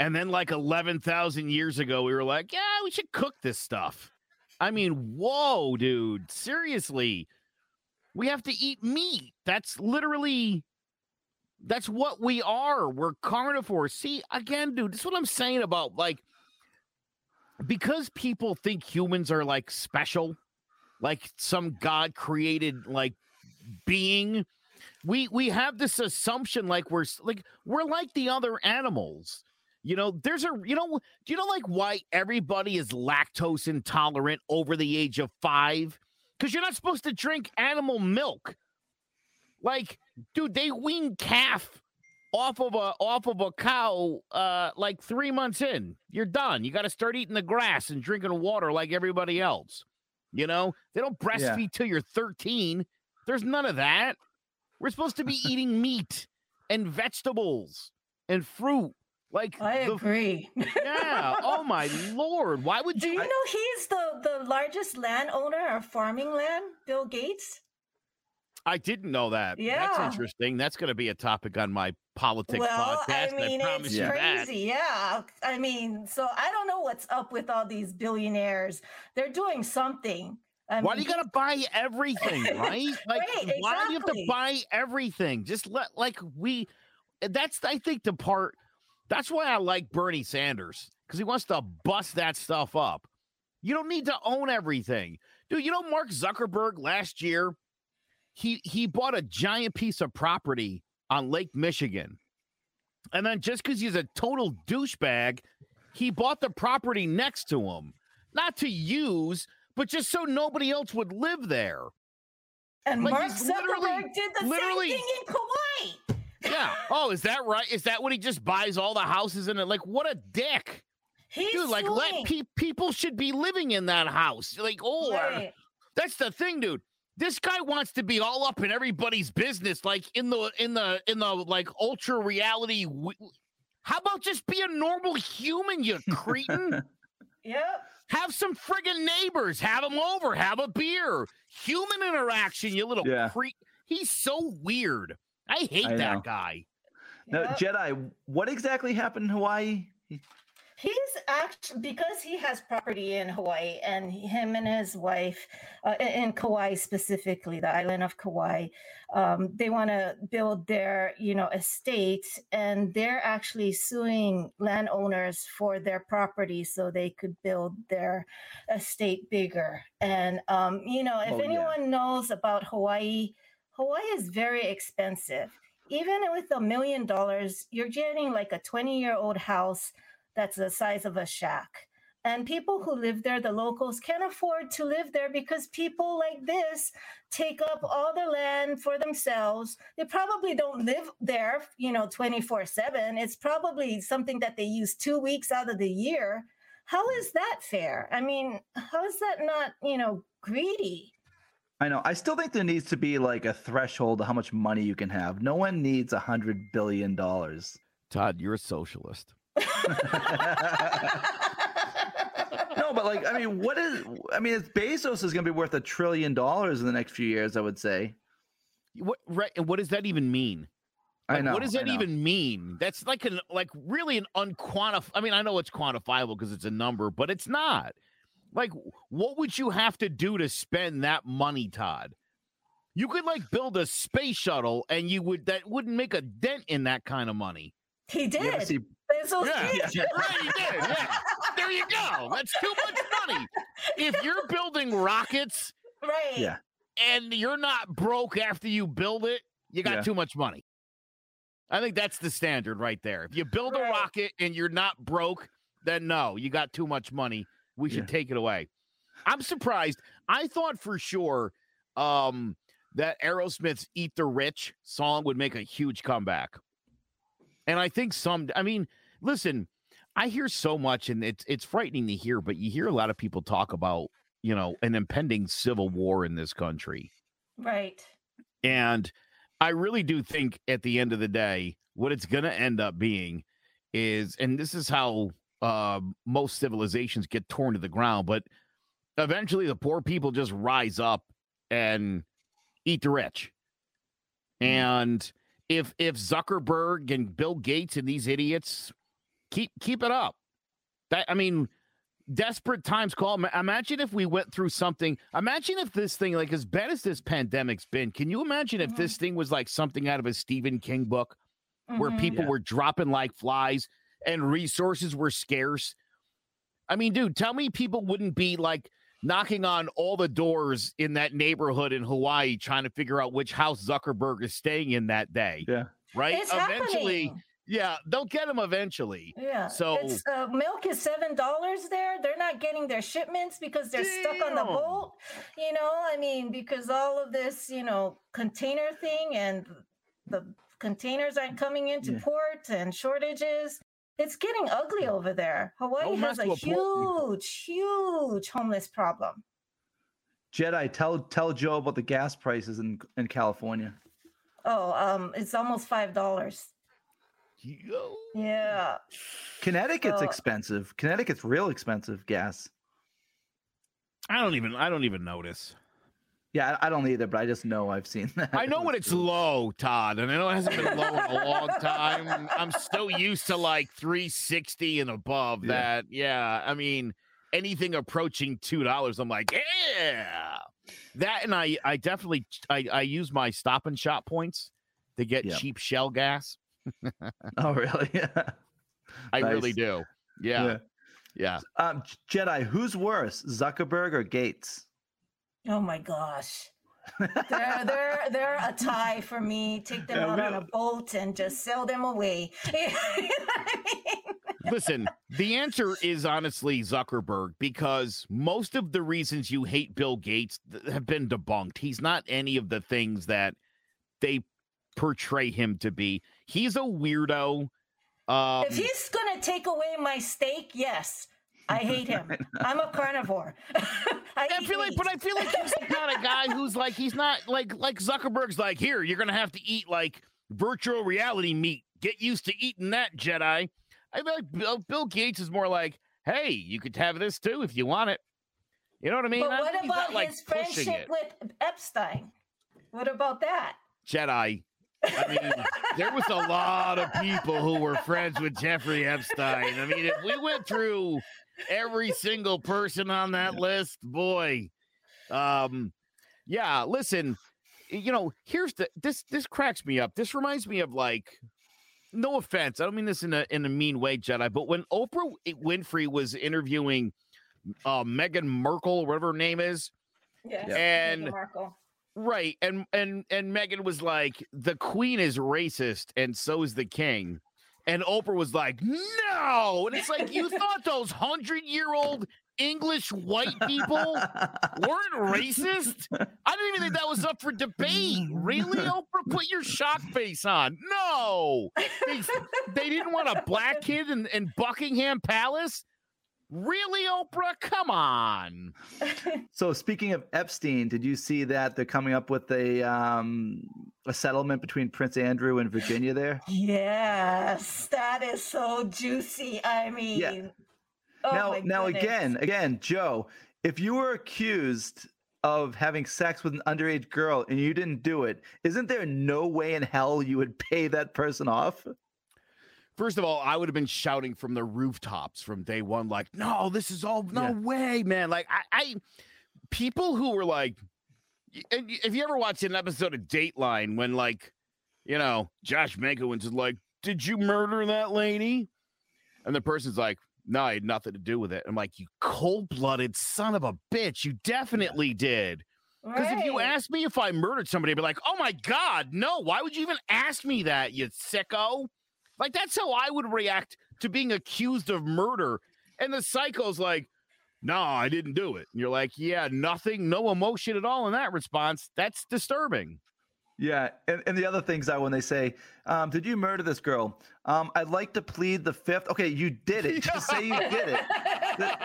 And then like eleven thousand years ago, we were like, yeah, we should cook this stuff. I mean, whoa, dude, seriously, we have to eat meat. That's literally... That's what we are. We're carnivores. See, again, dude, this is what I'm saying about, like, because people think humans are, like, special, like some God-created, like, being, we we have this assumption, like, we're, like, we're like the other animals. You know, there's a, you know, do you know, like, why everybody is lactose intolerant over the age of five? Because you're not supposed to drink animal milk. Like, dude, they wean calf off of a off of a cow uh, like three months in. You're done. You got to start eating the grass and drinking water like everybody else. You know, they don't breastfeed yeah. till you're thirteen. There's none of that. We're supposed to be eating meat and vegetables and fruit. Like I the, agree. Yeah. Oh my Lord. Why would you? Do you know he's the the largest landowner of farming land? Bill Gates. I didn't know that. Yeah. That's interesting. That's going to be a topic on my politics well, podcast. I mean, I promise it's you crazy. That. Yeah. I mean, so I don't know what's up with all these billionaires. They're doing something. I why mean, do you got to buy everything, right? Like, right, why exactly. do you have to buy everything? Just let, like, we, that's, I think, the part, that's why I like Bernie Sanders, because he wants to bust that stuff up. You don't need to own everything. Dude, you know, Mark Zuckerberg last year, He he bought a giant piece of property on Lake Michigan. And then just because he's a total douchebag, he bought the property next to him. Not to use, but just so nobody else would live there. And like Mark Zuckerberg did the same thing in Kauai. Yeah. Oh, is that right? Is that what he just buys all the houses in it? Like, what a dick. He's dude, like, let pe- people should be living in that house. Like, oh, right. That's the thing, dude. This guy wants to be all up in everybody's business, like in the in the in the like ultra reality. How about just be a normal human, you cretin? Yep. Have some friggin' neighbors. Have them over. Have a beer. Human interaction, you little yeah. creep. He's so weird. I hate I that know. guy. Now, yep. Jetai, what exactly happened in Hawaii? He's actually, because he has property in Hawaii, and him and his wife uh, in Kauai specifically, the island of Kauai, um, they want to build their, you know, estate, and they're actually suing landowners for their property so they could build their estate bigger. And, um, you know, if oh, anyone yeah. knows about Hawaii, Hawaii is very expensive. Even with a million dollars, you're getting like a twenty-year-old house that's the size of a shack. And people who live there, the locals, can't afford to live there because people like this take up all the land for themselves. They probably don't live there, you know, twenty-four seven. It's probably something that they use two weeks out of the year. How is that fair? I mean, how is that not, you know, greedy? I know. I still think there needs to be like a threshold of how much money you can have. No one needs one hundred billion dollars. Todd, you're a socialist. No, but like, I mean, what is, I mean, it's Bezos is going to be worth a trillion dollars in the next few years, I would say. What, right. And what does that even mean? Like, I know. What does that even mean? That's like an, like really an unquantifiable. I mean, I know it's quantifiable because it's a number, but it's not like, what would you have to do to spend that money, Todd? You could like build a space shuttle and you would, that wouldn't make a dent in that kind of money. He did. So yeah, yeah, yeah. Right, you did, yeah. There you go. That's too much money. If you're building rockets, right? Yeah. And you're not broke after you build it, you got yeah. too much money. I think that's the standard right there. If you build right. a rocket and you're not broke, then no, you got too much money. We should yeah. take it away. I'm surprised. I thought for sure um, that Aerosmith's "Eat the Rich" song would make a huge comeback. And I think some, I mean, listen, I hear so much, and it's it's frightening to hear, but you hear a lot of people talk about, you know, an impending civil war in this country. Right. And I really do think at the end of the day, what it's going to end up being is, and this is how uh, most civilizations get torn to the ground, but eventually the poor people just rise up and eat the rich. And if if Zuckerberg and Bill Gates and these idiots keep keep it up, that I mean, desperate times call. Imagine if we went through something. Imagine if this thing, like as bad as this pandemic's been, can you imagine if mm-hmm. this thing was like something out of a Stephen King book, mm-hmm. where people yeah. were dropping like flies and resources were scarce? I mean, dude, tell me people wouldn't be like knocking on all the doors in that neighborhood in Hawaii, trying to figure out which house Zuckerberg is staying in that day. Yeah. Right. It's eventually. Happening. Yeah. They'll get them eventually. Yeah. So it's, uh, milk is seven dollars there. They're not getting their shipments because they're damn. stuck on the boat. You know, I mean, because all of this, you know, container thing and the containers aren't coming into yeah. port and shortages. It's getting ugly over there. Hawaii has a huge, huge homeless problem. Jetai, tell tell Joe about the gas prices in, in California. Oh, um, it's almost five dollars. Yo. Yeah. Connecticut's so, expensive. Connecticut's real expensive gas. I don't even I don't even notice. Yeah, I don't either, but I just know I've seen that. I know when it's low, Todd, and I know it hasn't been low in a long time. I'm so used to like three sixty and above yeah. that. Yeah, I mean, anything approaching two dollars, I'm like, yeah. That and I I definitely, I, I use my Stop and Shop points to get yeah. cheap Shell gas. Oh, really? Yeah. I nice. really do. Yeah. Yeah. yeah. Um, Jetai, who's worse, Zuckerberg or Gates? Oh my gosh, they're they're they're a tie for me. Take them yeah, out really? on a boat and just sail them away. You know what I mean? Listen, the answer is honestly Zuckerberg, because most of the reasons you hate Bill Gates have been debunked. He's not any of the things that they portray him to be. He's a weirdo. Um, if he's gonna take away my steak, yes. I hate him. I'm a carnivore. I, I feel meat. like, but I feel like he's the kind of guy who's like, he's not like, like Zuckerberg's like, here, you're going to have to eat like virtual reality meat. Get used to eating that, Jetai. I feel like Bill, Bill Gates is more like, hey, you could have this too if you want it. You know what I mean? But I what about not, his like, friendship with Epstein? What about that? Jetai. I mean, there was a lot of people who were friends with Jeffrey Epstein. I mean, if we went through every single person on that yeah. list, boy. Um, yeah, listen, you know, here's the this this cracks me up. This reminds me of like, no offense, I don't mean this in a in a mean way, Jetai, but when Oprah Winfrey was interviewing uh Meghan Markle, whatever her name is, yes, and Meghan Markle. Right, and and and Meghan was like, the queen is racist, and so is the king. And Oprah was like, no. And it's like, you thought those hundred-year-old English white people weren't racist? I didn't even think that was up for debate. Really, Oprah? Put your shock face on. No. They, they didn't want a black kid in, in Buckingham Palace? Really, Oprah? Come on. So speaking of Epstein, did you see that they're coming up with a um, a settlement between Prince Andrew and Virginia there? Yes, that is so juicy. I mean, yeah. oh now, my now goodness. again, again, Joe, if you were accused of having sex with an underage girl and you didn't do it, isn't there no way in hell you would pay that person off? First of all, I would have been shouting from the rooftops from day one, like, no, this is all, no yeah. way, man. Like, I, I, people who were like, if you ever watched an episode of Dateline when, like, you know, Josh Mankiewicz is like, did you murder that lady? And the person's like, no, I had nothing to do with it. I'm like, you cold-blooded son of a bitch. You definitely did. Because right. if you asked me if I murdered somebody, I'd be like, oh, my God, no. Why would you even ask me that, you sicko? Like, that's how I would react to being accused of murder. And the psycho's like, no, I didn't do it. And you're like, yeah, nothing, no emotion at all in that response. That's disturbing. Yeah. And, and the other things I when they say, um, did you murder this girl? Um, I'd like to plead the fifth. Okay, you did it. Just say you did it.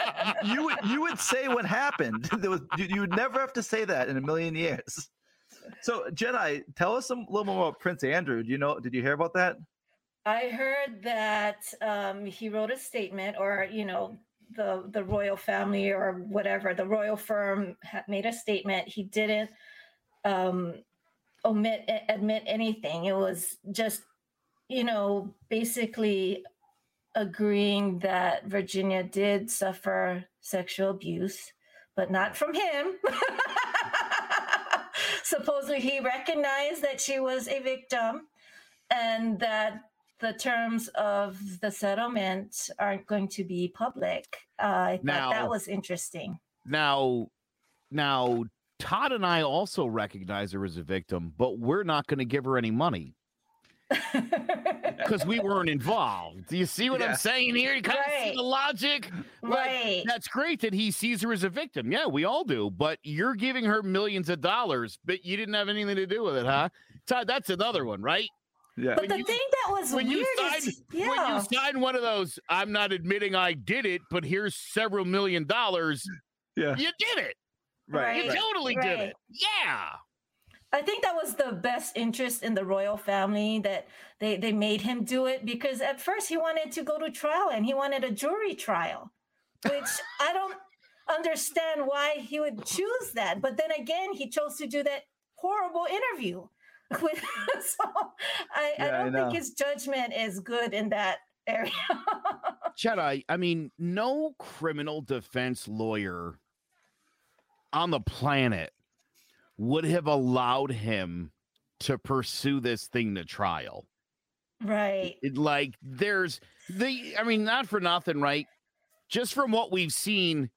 You would you would say what happened. There was you, you would never have to say that in a million years. So, Jetai, tell us a little more about Prince Andrew. Do you know? Did you hear about that? I heard that um, he wrote a statement, or you know, the the royal family or whatever, the royal firm made a statement. He didn't um, omit admit anything. It was just, you know, basically agreeing that Virginia did suffer sexual abuse, but not from him. Supposedly he recognized that she was a victim and that the terms of the settlement aren't going to be public. Uh, I now, thought that was interesting. Now, now Todd and I also recognize her as a victim, but we're not going to give her any money. Because we weren't involved. Do you see what yeah. I'm saying here? You kind right. of see the logic. Like, right. That's great that he sees her as a victim. Yeah, we all do. But you're giving her millions of dollars, but you didn't have anything to do with it, huh? Todd, that's another one, right? Yeah. But when the you, thing that was when weird you sign, is, yeah. when you sign one of those, I'm not admitting I did it, but here's several million dollars. Yeah. You did it. Right. You right. totally right. did it. Yeah. I think that was the best interest in the royal family that they, they made him do it, because at first he wanted to go to trial and he wanted a jury trial, which I don't understand why he would choose that. But then again, he chose to do that horrible interview. With, so I, yeah, I don't I know. think his judgment is good in that area. Jetai, I mean, no criminal defense lawyer on the planet would have allowed him to pursue this thing to trial. Right. It, like there's the, I mean, not for nothing, right? Just from what we've seen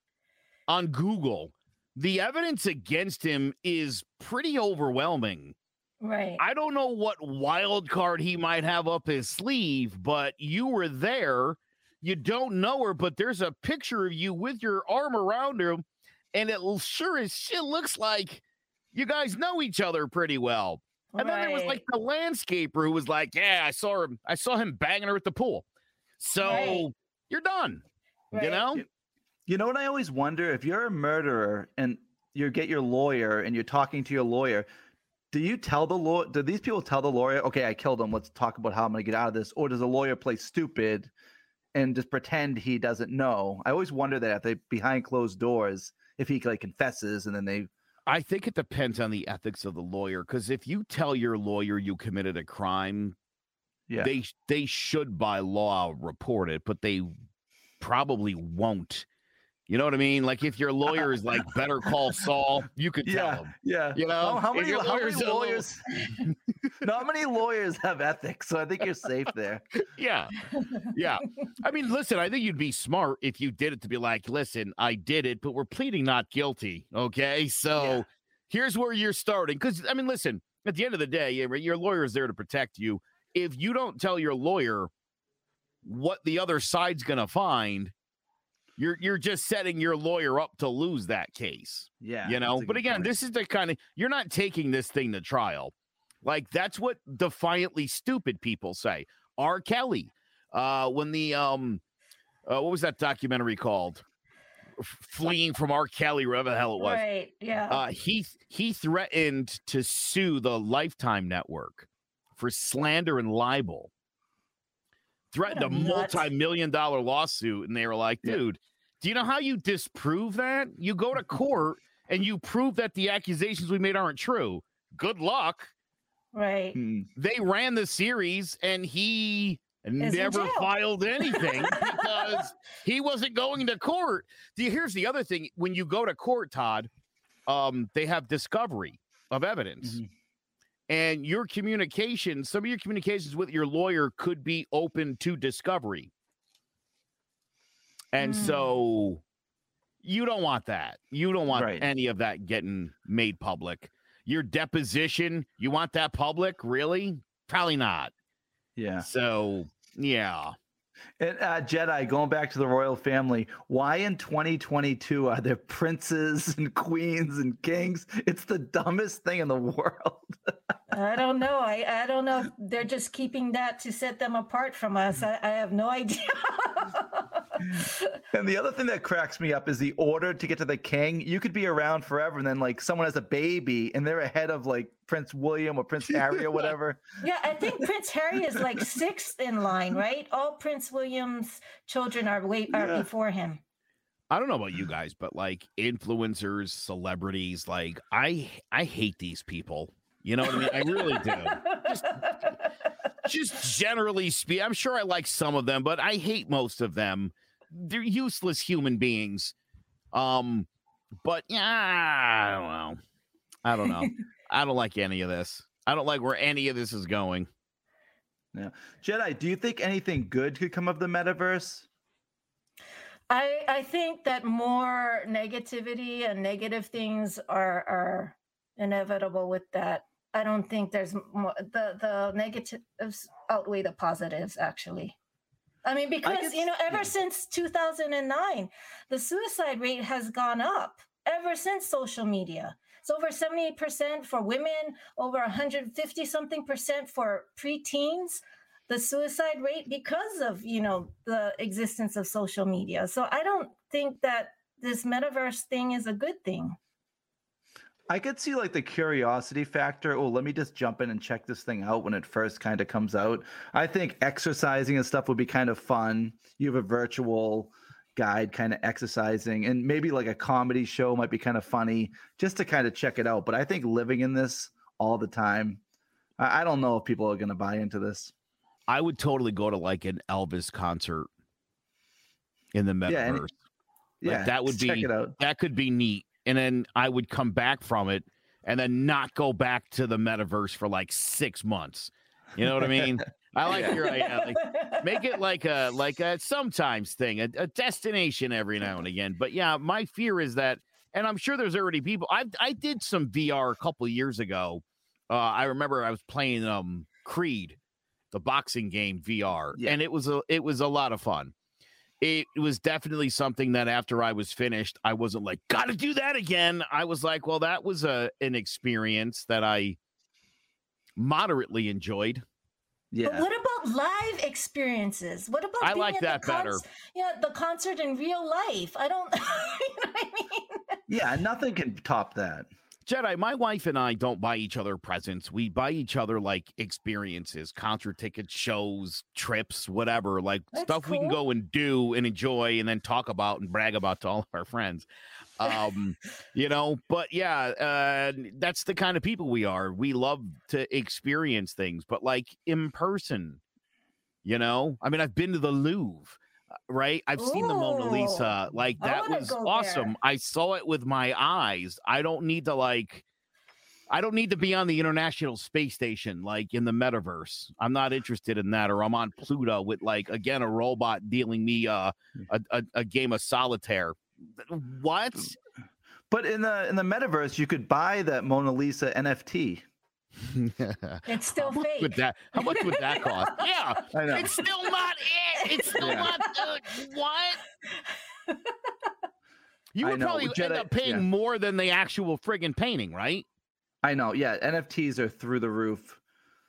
on Google, the evidence against him is pretty overwhelming. Right. I don't know what wild card he might have up his sleeve, but you were there. You don't know her, but there's a picture of you with your arm around her, and it sure as shit looks like you guys know each other pretty well. And right. then there was like the landscaper who was like, yeah, I saw him. I saw him banging her at the pool. So right. you're done. Right. You know? You know what I always wonder? If you're a murderer and you get your lawyer and you're talking to your lawyer, do you tell the law? Do these people tell the lawyer, okay, I killed him. Let's talk about how I'm going to get out of this. Or does the lawyer play stupid and just pretend he doesn't know? I always wonder that if they behind closed doors, if he like confesses and then they... I think it depends on the ethics of the lawyer, because if you tell your lawyer you committed a crime, yeah. they they should by law report it, but they probably won't. You know what I mean? Like if your lawyer is like Better Call Saul, you could yeah, tell him. Yeah. You know, well, how many, how many lawyers? Little... Not many lawyers have ethics, so I think you're safe there. Yeah. Yeah. I mean, listen, I think you'd be smart if you did it to be like, listen, I did it, but we're pleading not guilty. Okay. So yeah. here's where you're starting. Because, I mean, listen, at the end of the day, your lawyer is there to protect you. If you don't tell your lawyer what the other side's going to find, You're you're just setting your lawyer up to lose that case. Yeah. You know, but again, point. This is the kind of, you're not taking this thing to trial. Like that's what defiantly stupid people say. R. Kelly, uh, when the, um, uh, what was that documentary called? F- Fleeing from R. Kelly, whatever the hell it was. Right, yeah. Uh, he, he threatened to sue the Lifetime Network for slander and libel. Threatened a multi-million dollar lawsuit, and they were like, dude, do you know how you disprove that? You go to court and you prove that the accusations we made aren't true. Good luck. Right. They ran the series and he Is never filed anything because he wasn't going to court. Here's the other thing. When you go to court, Todd, um, they have discovery of evidence. Mm-hmm. And your communication, some of your communications with your lawyer could be open to discovery. And mm. so you don't want that. You don't want right. any of that getting made public. Your deposition, you want that public? Really? Probably not. Yeah. So, yeah. And uh, Jetai, going back to the royal family, why in twenty twenty-two are there princes and queens and kings? It's the dumbest thing in the world. I don't know. I, I don't know. They're just keeping that to set them apart from us. I, I have no idea. And the other thing that cracks me up is the order to get to the king. You could be around forever, and then like someone has a baby, and they're ahead of like Prince William or Prince Harry or whatever. Yeah, I think Prince Harry is like sixth in line, right? All Prince William's children are way are yeah. before him. I don't know about you guys, but like influencers, celebrities, like I I hate these people. You know what I mean? I really do. Just, just generally speak. I'm sure I like some of them, but I hate most of them. They're useless human beings. Um, but yeah, I don't know. I don't know. I don't like any of this. I don't like where any of this is going. Yeah, Jetai, do you think anything good could come of the metaverse? I I think that more negativity and negative things are are inevitable with that. I don't think there's more, the the negatives outweigh the positives, actually. I mean, because I guess, you know, ever yeah. since two thousand nine, the suicide rate has gone up ever since social media. It's over seventy-eight percent for women, over one hundred fifty something percent for preteens, the suicide rate, because of, you know, the existence of social media. So I don't think that this metaverse thing is a good thing. I could see like the curiosity factor. Oh, let me just jump in and check this thing out when it first kind of comes out. I think exercising and stuff would be kind of fun. You have a virtual guide kind of exercising, and maybe like a comedy show might be kind of funny just to kind of check it out. But I think living in this all the time, I, I don't know if people are going to buy into this. I would totally go to like an Elvis concert in the metaverse. Yeah, and, yeah like that would be, check it out. That could be neat. And then I would come back from it and then not go back to the metaverse for like six months. You know what I mean? I like yeah. your idea. Like, make it like a like a sometimes thing, a, a destination every now and again. But yeah, my fear is that, and I'm sure there's already people. I I did some V R a couple of years ago. Uh, I remember I was playing um, Creed, the boxing game V R, yeah. and it was a it was a lot of fun. It was definitely something that after I was finished, I wasn't like, gotta do that again. I was like, well, that was a an experience that I moderately enjoyed. Yeah. But what about live experiences? What about I being like at that the cons- better? Yeah, the concert in real life. I don't. You know what I mean? Yeah, nothing can top that. Jetai, my wife and I don't buy each other presents. We buy each other like experiences, concert tickets, shows, trips, whatever, like That's stuff cool. we can go and do and enjoy and then talk about and brag about to all of our friends. Um, you know, but yeah, uh, that's the kind of people we are. We love to experience things, but like in person, you know, I mean, I've been to the Louvre, right? I've Ooh, seen the Mona Lisa. Like that was awesome. There. I saw it with my eyes. I don't need to like, I don't need to be on the International Space Station, like in the metaverse. I'm not interested in that. Or I'm on Pluto with like, again, a robot dealing me uh, a, a, a game of solitaire. What? But in the, in the metaverse, you could buy that Mona Lisa N F T. It's still how fake. Would that, how much would that cost? Yeah, I know. It's still not it. It's still yeah. not the, what? You would probably Jedi, end up paying yeah. more than the actual friggin' painting, right? I know. Yeah, N F Ts are through the roof.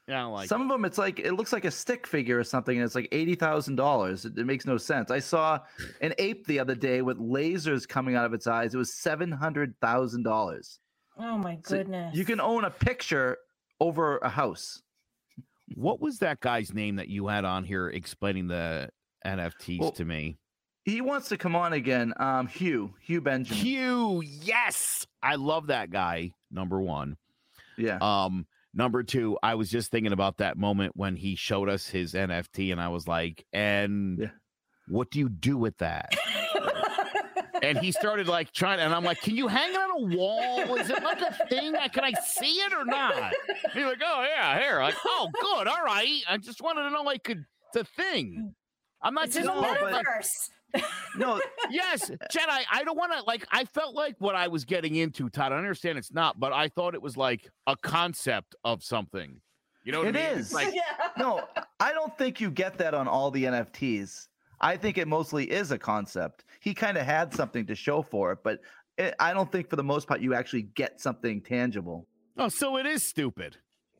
Yeah, I don't like some it. Of them. It's like it looks like a stick figure or something, and it's like eighty thousand dollars. It makes no sense. I saw an ape the other day with lasers coming out of its eyes. It was seven hundred thousand dollars. Oh my goodness! So you can own a picture over a house. What was that guy's name that you had on here explaining the N F Ts well, to me? He wants to come on again. Um, Hugh, Hugh Benjamin. Hugh, yes. I love that guy, number one. Yeah. Um, number two, I was just thinking about that moment when he showed us his N F T, and I was like, and yeah. what do you do with that? And he started like trying, and I'm like, can you hang it on a wall? Is it like a thing? Can I see it or not? And he's like, oh, yeah, here. Like, oh, good. All right. I just wanted to know, like, it's a thing. I'm not just no, like, no, yes, Jetai, I don't want to, like, I felt like what I was getting into, Todd. I understand it's not, but I thought it was like a concept of something. You know what it I mean? Is. Like, yeah. No, I don't think you get that on all the N F Ts. I think it mostly is a concept. He kind of had something to show for it, but it, I don't think for the most part you actually get something tangible. Oh, so it is stupid.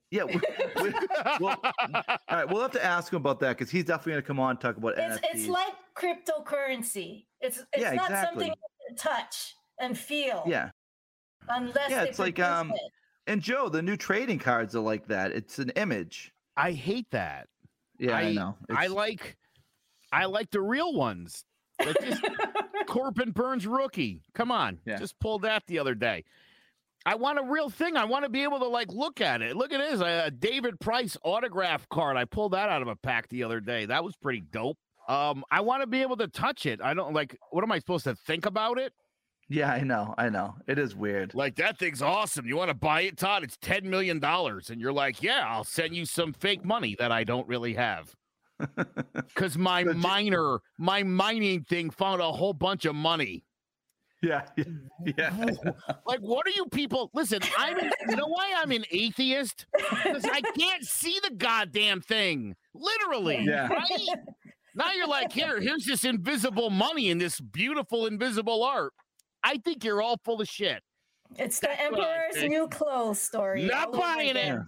Yeah. We, we, we'll, all right. We'll have to ask him about that because he's definitely going to come on and talk about N F Ts. It's like cryptocurrency. It's it's yeah, not exactly. something you can touch and feel. Yeah. Unless yeah, it's like um it. And Joe, the new trading cards are like that. It's an image. I hate that. Yeah, I, I know. It's... I like I like the real ones. Like just Corbin Burns rookie. Come on. Yeah. Just pulled that the other day. I want a real thing. I want to be able to like look at it. Look at this. A David Price autograph card. I pulled that out of a pack the other day. That was pretty dope. Um, I want to be able to touch it. I don't like, what am I supposed to think about it? Yeah, I know. I know. It is weird. Like, that thing's awesome. You want to buy it, Todd? It's ten million dollars. And you're like, yeah, I'll send you some fake money that I don't really have. Because my so miner, just... my mining thing found a whole bunch of money. Yeah. Yeah. yeah. Like, what are you people? Listen, I'm an, you know why I'm an atheist? Because I can't see the goddamn thing. Literally. Yeah. Right? Now you're like, here, here's this invisible money and this beautiful invisible art. I think you're all full of shit. It's the That's Emperor's New Clothes story. Not buying it.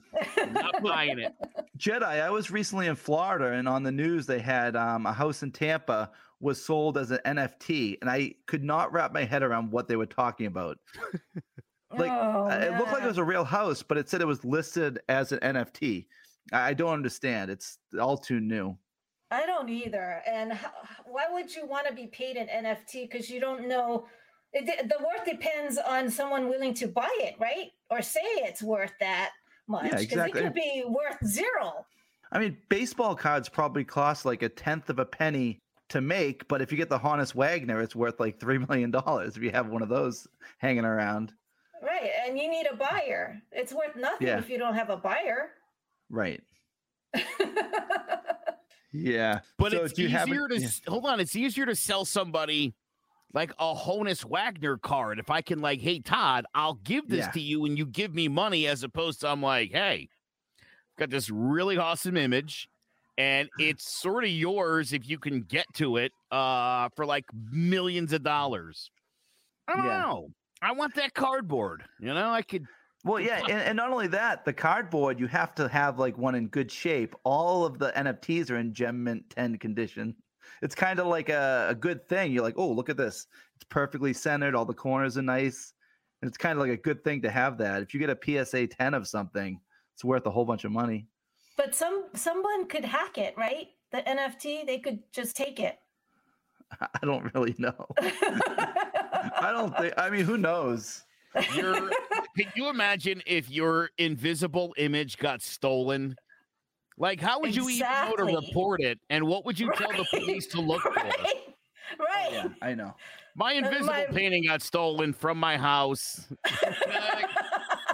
Not buying it. Jetai, I was recently in Florida, and on the news they had um, a house in Tampa was sold as an N F T, and I could not wrap my head around what they were talking about. Like, oh, it looked like it was a real house, but it said it was listed as an N F T. I, I don't understand. It's all too new. I don't either. And how, why would you want to be paid an N F T? Because you don't know. It, the worth depends on someone willing to buy it, right? Or say it's worth that much. Because yeah, exactly. It could be worth zero. I mean, baseball cards probably cost like a tenth of a penny to make. But if you get the Honus Wagner, it's worth like three million dollars if you have one of those hanging around. Right. And you need a buyer. It's worth nothing yeah. if you don't have a buyer. Right. Yeah. But so it's easier have a, to yeah. hold on. It's easier to sell somebody like a Honus Wagner card. If I can like, hey, Todd, I'll give this yeah. to you and you give me money, as opposed to I'm like, hey, I've got this really awesome image and it's sort of yours if you can get to it uh, for like millions of dollars. I don't yeah. know. I want that cardboard. You know, I could. Well, yeah, and, and not only that, the cardboard, you have to have like one in good shape. All of the N F Ts are in gem mint ten condition. It's kind of like a, a good thing. You're like, oh, look at this. It's perfectly centered. All the corners are nice. And it's kind of like a good thing to have that. If you get a P S A ten of something, it's worth a whole bunch of money. But some someone could hack it, right? The N F T, they could just take it. I don't really know. I don't think, I mean, who knows? You're, can you imagine if your invisible image got stolen? Like, how would you exactly. even know to report it? And what would you right. tell the police to look right. for? Right. Oh, yeah, I know. My invisible my... painting got stolen from my house.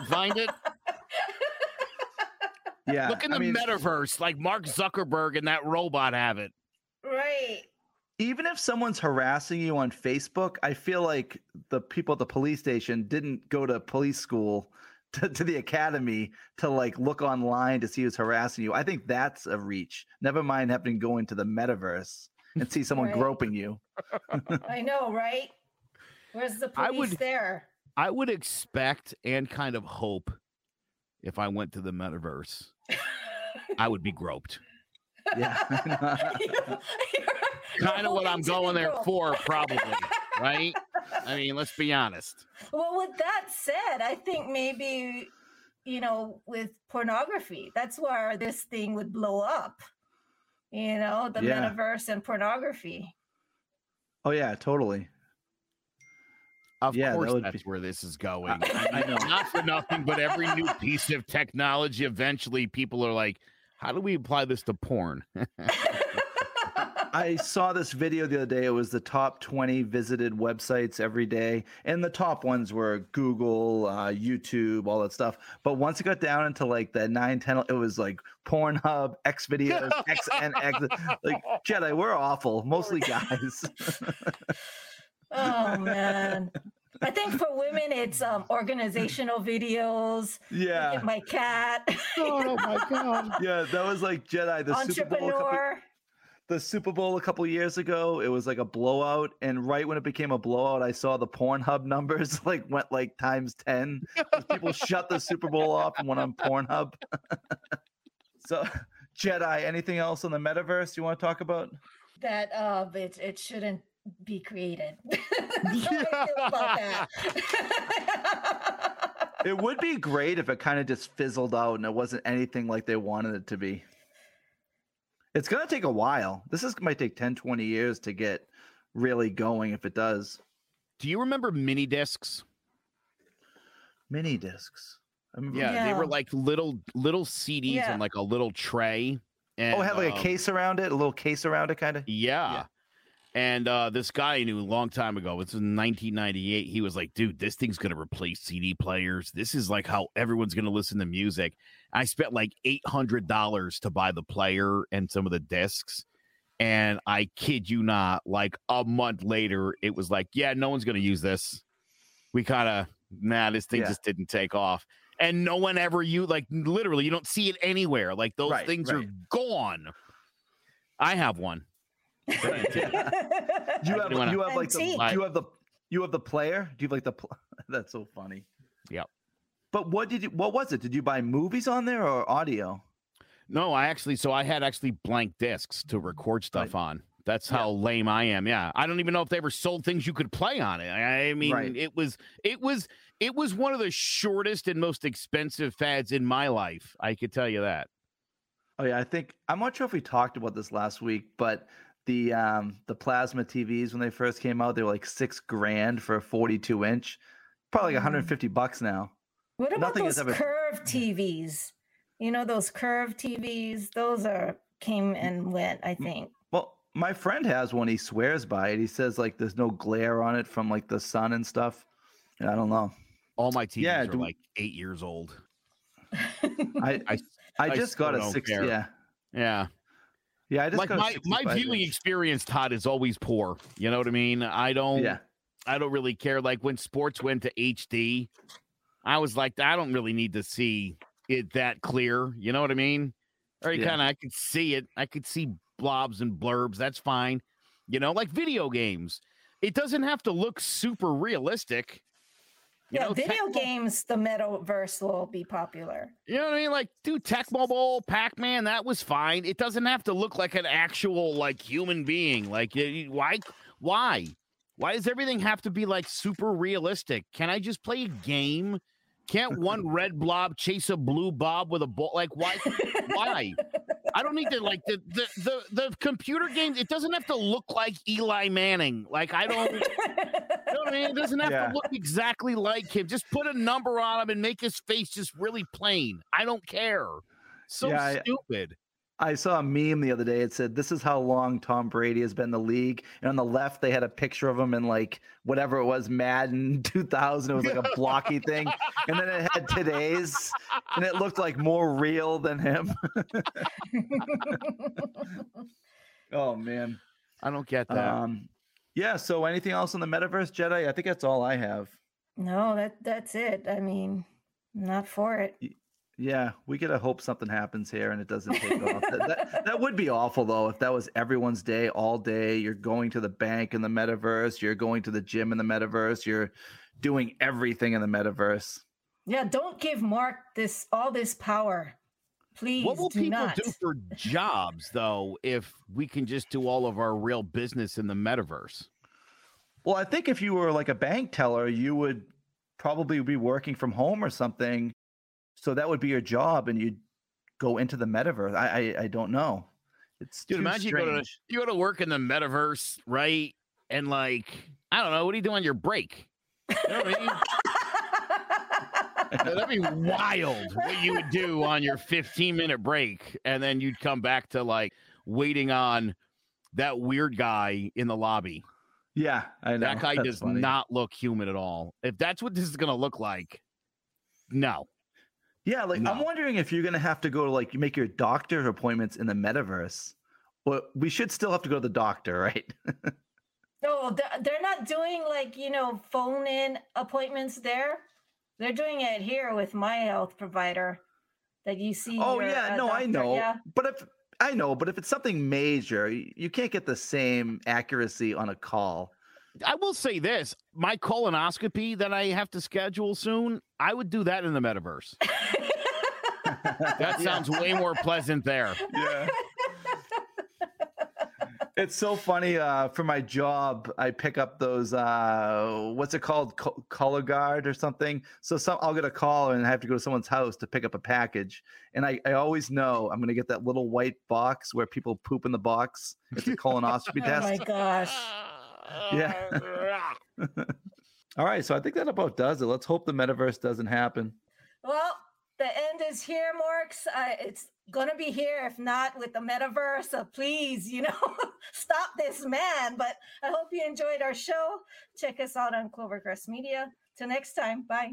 Find it. Yeah. Look in the I mean, metaverse. Like, Mark Zuckerberg and that robot have it. Right. Even if someone's harassing you on Facebook, I feel like the people at the police station didn't go to police school. To, to the academy to like look online to see who's harassing you. I think that's a reach. Never mind having to go into the metaverse and see someone right. groping you. I know, right? Where's the police I would, there? I would expect and kind of hope if I went to the metaverse, I would be groped. Yeah. Kind of what I'm going there for, probably. Right? I mean, let's be honest. Well, with that said, I think maybe, you know, with pornography, that's where this thing would blow up. You know, the yeah. metaverse and pornography. Oh, yeah, totally. Of yeah, course that that's be... where this is going. Uh, I, I know. Not for nothing, but every new piece of technology, eventually people are like, how do we apply this to porn? I saw this video the other day. It was the top twenty visited websites every day. And the top ones were Google, uh, YouTube, all that stuff. But once it got down into like the nine, ten, it was like Pornhub, X videos, X and X. Like, Jetai, we're awful. Mostly guys. Oh, man. I think for women, it's um, organizational videos. Yeah. Look at my cat. Oh, my God. Yeah, that was like Jetai, the Super Bowl company. The Super Bowl a couple of years ago, it was like a blowout, and right when it became a blowout, I saw the Pornhub numbers like went like times ten. People shut the Super Bowl off and went on Pornhub. So, Jetai, anything else on the metaverse you want to talk about? that uh, it, it shouldn't be created. That's how I feel about that. It would be great if it kind of just fizzled out and it wasn't anything like they wanted it to be. It's going to take a while. This is might take ten, twenty years to get really going if it does. Do you remember mini discs? Mini discs. Yeah, yeah, they were like little little C Ds yeah. in like a little tray. And, oh, it had like um, a case around it, a little case around it kind of? Yeah. yeah. And uh, this guy I knew a long time ago, it's in nineteen ninety-eight, he was like, dude, this thing's going to replace C D players. This is like how everyone's going to listen to music. I spent like eight hundred dollars to buy the player and some of the discs. And I kid you not, like a month later, it was like, yeah, no one's going to use this. We kind of, nah, this thing yeah. just didn't take off. And no one ever, you like literally, you don't see it anywhere. Like those right, things right. are gone. I have one. Right. Yeah. you have, you have like the, you have the you have the player. Do you have like the? Pl- That's so funny. Yep. But what did you? What was it? Did you buy movies on there or audio? No, I actually. So I had actually blank discs to record stuff right. on. That's how yeah. lame I am. Yeah, I don't even know if they ever sold things you could play on it. I mean, right. it was it was it was one of the shortest and most expensive fads in my life. I could tell you that. Oh yeah, I think I'm not sure if we talked about this last week, but. The um the plasma T Vs when they first came out, they were like six grand for a forty-two inch, probably like one hundred fifty bucks now. What about Nothing those ever... curved T Vs? You know those curved T Vs? Those are came and went, I think. Well, my friend has one. He swears by it. He says like there's no glare on it from like the sun and stuff. And I don't know. All my T Vs yeah, are do... like eight years old. I I, I just I got a six. Care. Yeah. Yeah. Yeah, I just like my, my viewing inch. experience, Todd, is always poor. You know what I mean? I don't yeah. I don't really care. Like when sports went to H D, I was like, I don't really need to see it that clear. You know what I mean? Or you yeah. kind of I could see it. I could see blobs and blurbs. That's fine. You know, like video games. It doesn't have to look super realistic. You yeah, know, video Tecmo- games, the metaverse will be popular. You know what I mean? Like, dude, Tecmo Bowl, Pac-Man, that was fine. It doesn't have to look like an actual, like, human being. Like, why? Why? Why does everything have to be, like, super realistic? Can I just play a game? Can't one red blob chase a blue bob with a ball? Like, why? Why? I don't need to, like, the, the, the, the computer game, it doesn't have to look like Eli Manning. Like, I don't... You know what I mean? It doesn't have yeah. to look exactly like him. Just put a number on him and make his face just really plain. I don't care. So yeah, stupid. I, I saw a meme the other day. It said, this is how long Tom Brady has been in the league. And on the left, they had a picture of him in like whatever it was, Madden two thousand. It was like a blocky thing. And then it had today's. And it looked like more real than him. Oh, man. I don't get that. Um, Yeah, so anything else on the metaverse, Jetai? I think that's all I have. No, that that's it. I mean, not for it. Yeah, we gotta hope something happens here and it doesn't take off. That, that, that would be awful, though, if that was everyone's day all day. You're going to the bank in the metaverse. You're going to the gym in the metaverse. You're doing everything in the metaverse. Yeah, don't give Mark this all this power. Please what will do people not. do for jobs, though, if we can just do all of our real business in the metaverse? Well, I think if you were like a bank teller, you would probably be working from home or something. So that would be your job, and you'd go into the metaverse. I I, I don't know. It's Dude, too imagine strange. You go to you go to work in the metaverse, right? And like, I don't know, what do you do on your break? You know what I mean? That'd be wild what you would do on your fifteen minute break. And then you'd come back to like waiting on that weird guy in the lobby. Yeah, I know. That guy that's does funny. Not look human at all. If that's what this is going to look like. No. Yeah. Like no. I'm wondering if you're going to have to go to like, you make your doctor appointments in the metaverse. Well, we should still have to go to the doctor, right? No, they're not doing like, you know, phone in appointments there. They're doing it here with my health provider that you see. Oh, your, yeah. Uh, no, doctor, I know. Yeah. But if I know, but if it's something major, you, you can't get the same accuracy on a call. I will say this. My colonoscopy that I have to schedule soon, I would do that in the metaverse. That sounds yeah. way more pleasant there. Yeah. It's so funny. Uh, for my job, I pick up those, uh, what's it called? Co- color guard or something. So some, I'll get a call and I have to go to someone's house to pick up a package. And I, I always know I'm going to get that little white box where people poop in the box. It's a colonoscopy test. Oh, my gosh. Yeah. All right. So I think that about does it. Let's hope the metaverse doesn't happen. Well, the end is here, Marks. Uh, it's going to be here, if not with the metaverse. So please, you know, stop this man. But I hope you enjoyed our show. Check us out on Clovercrest Media. Till next time. Bye.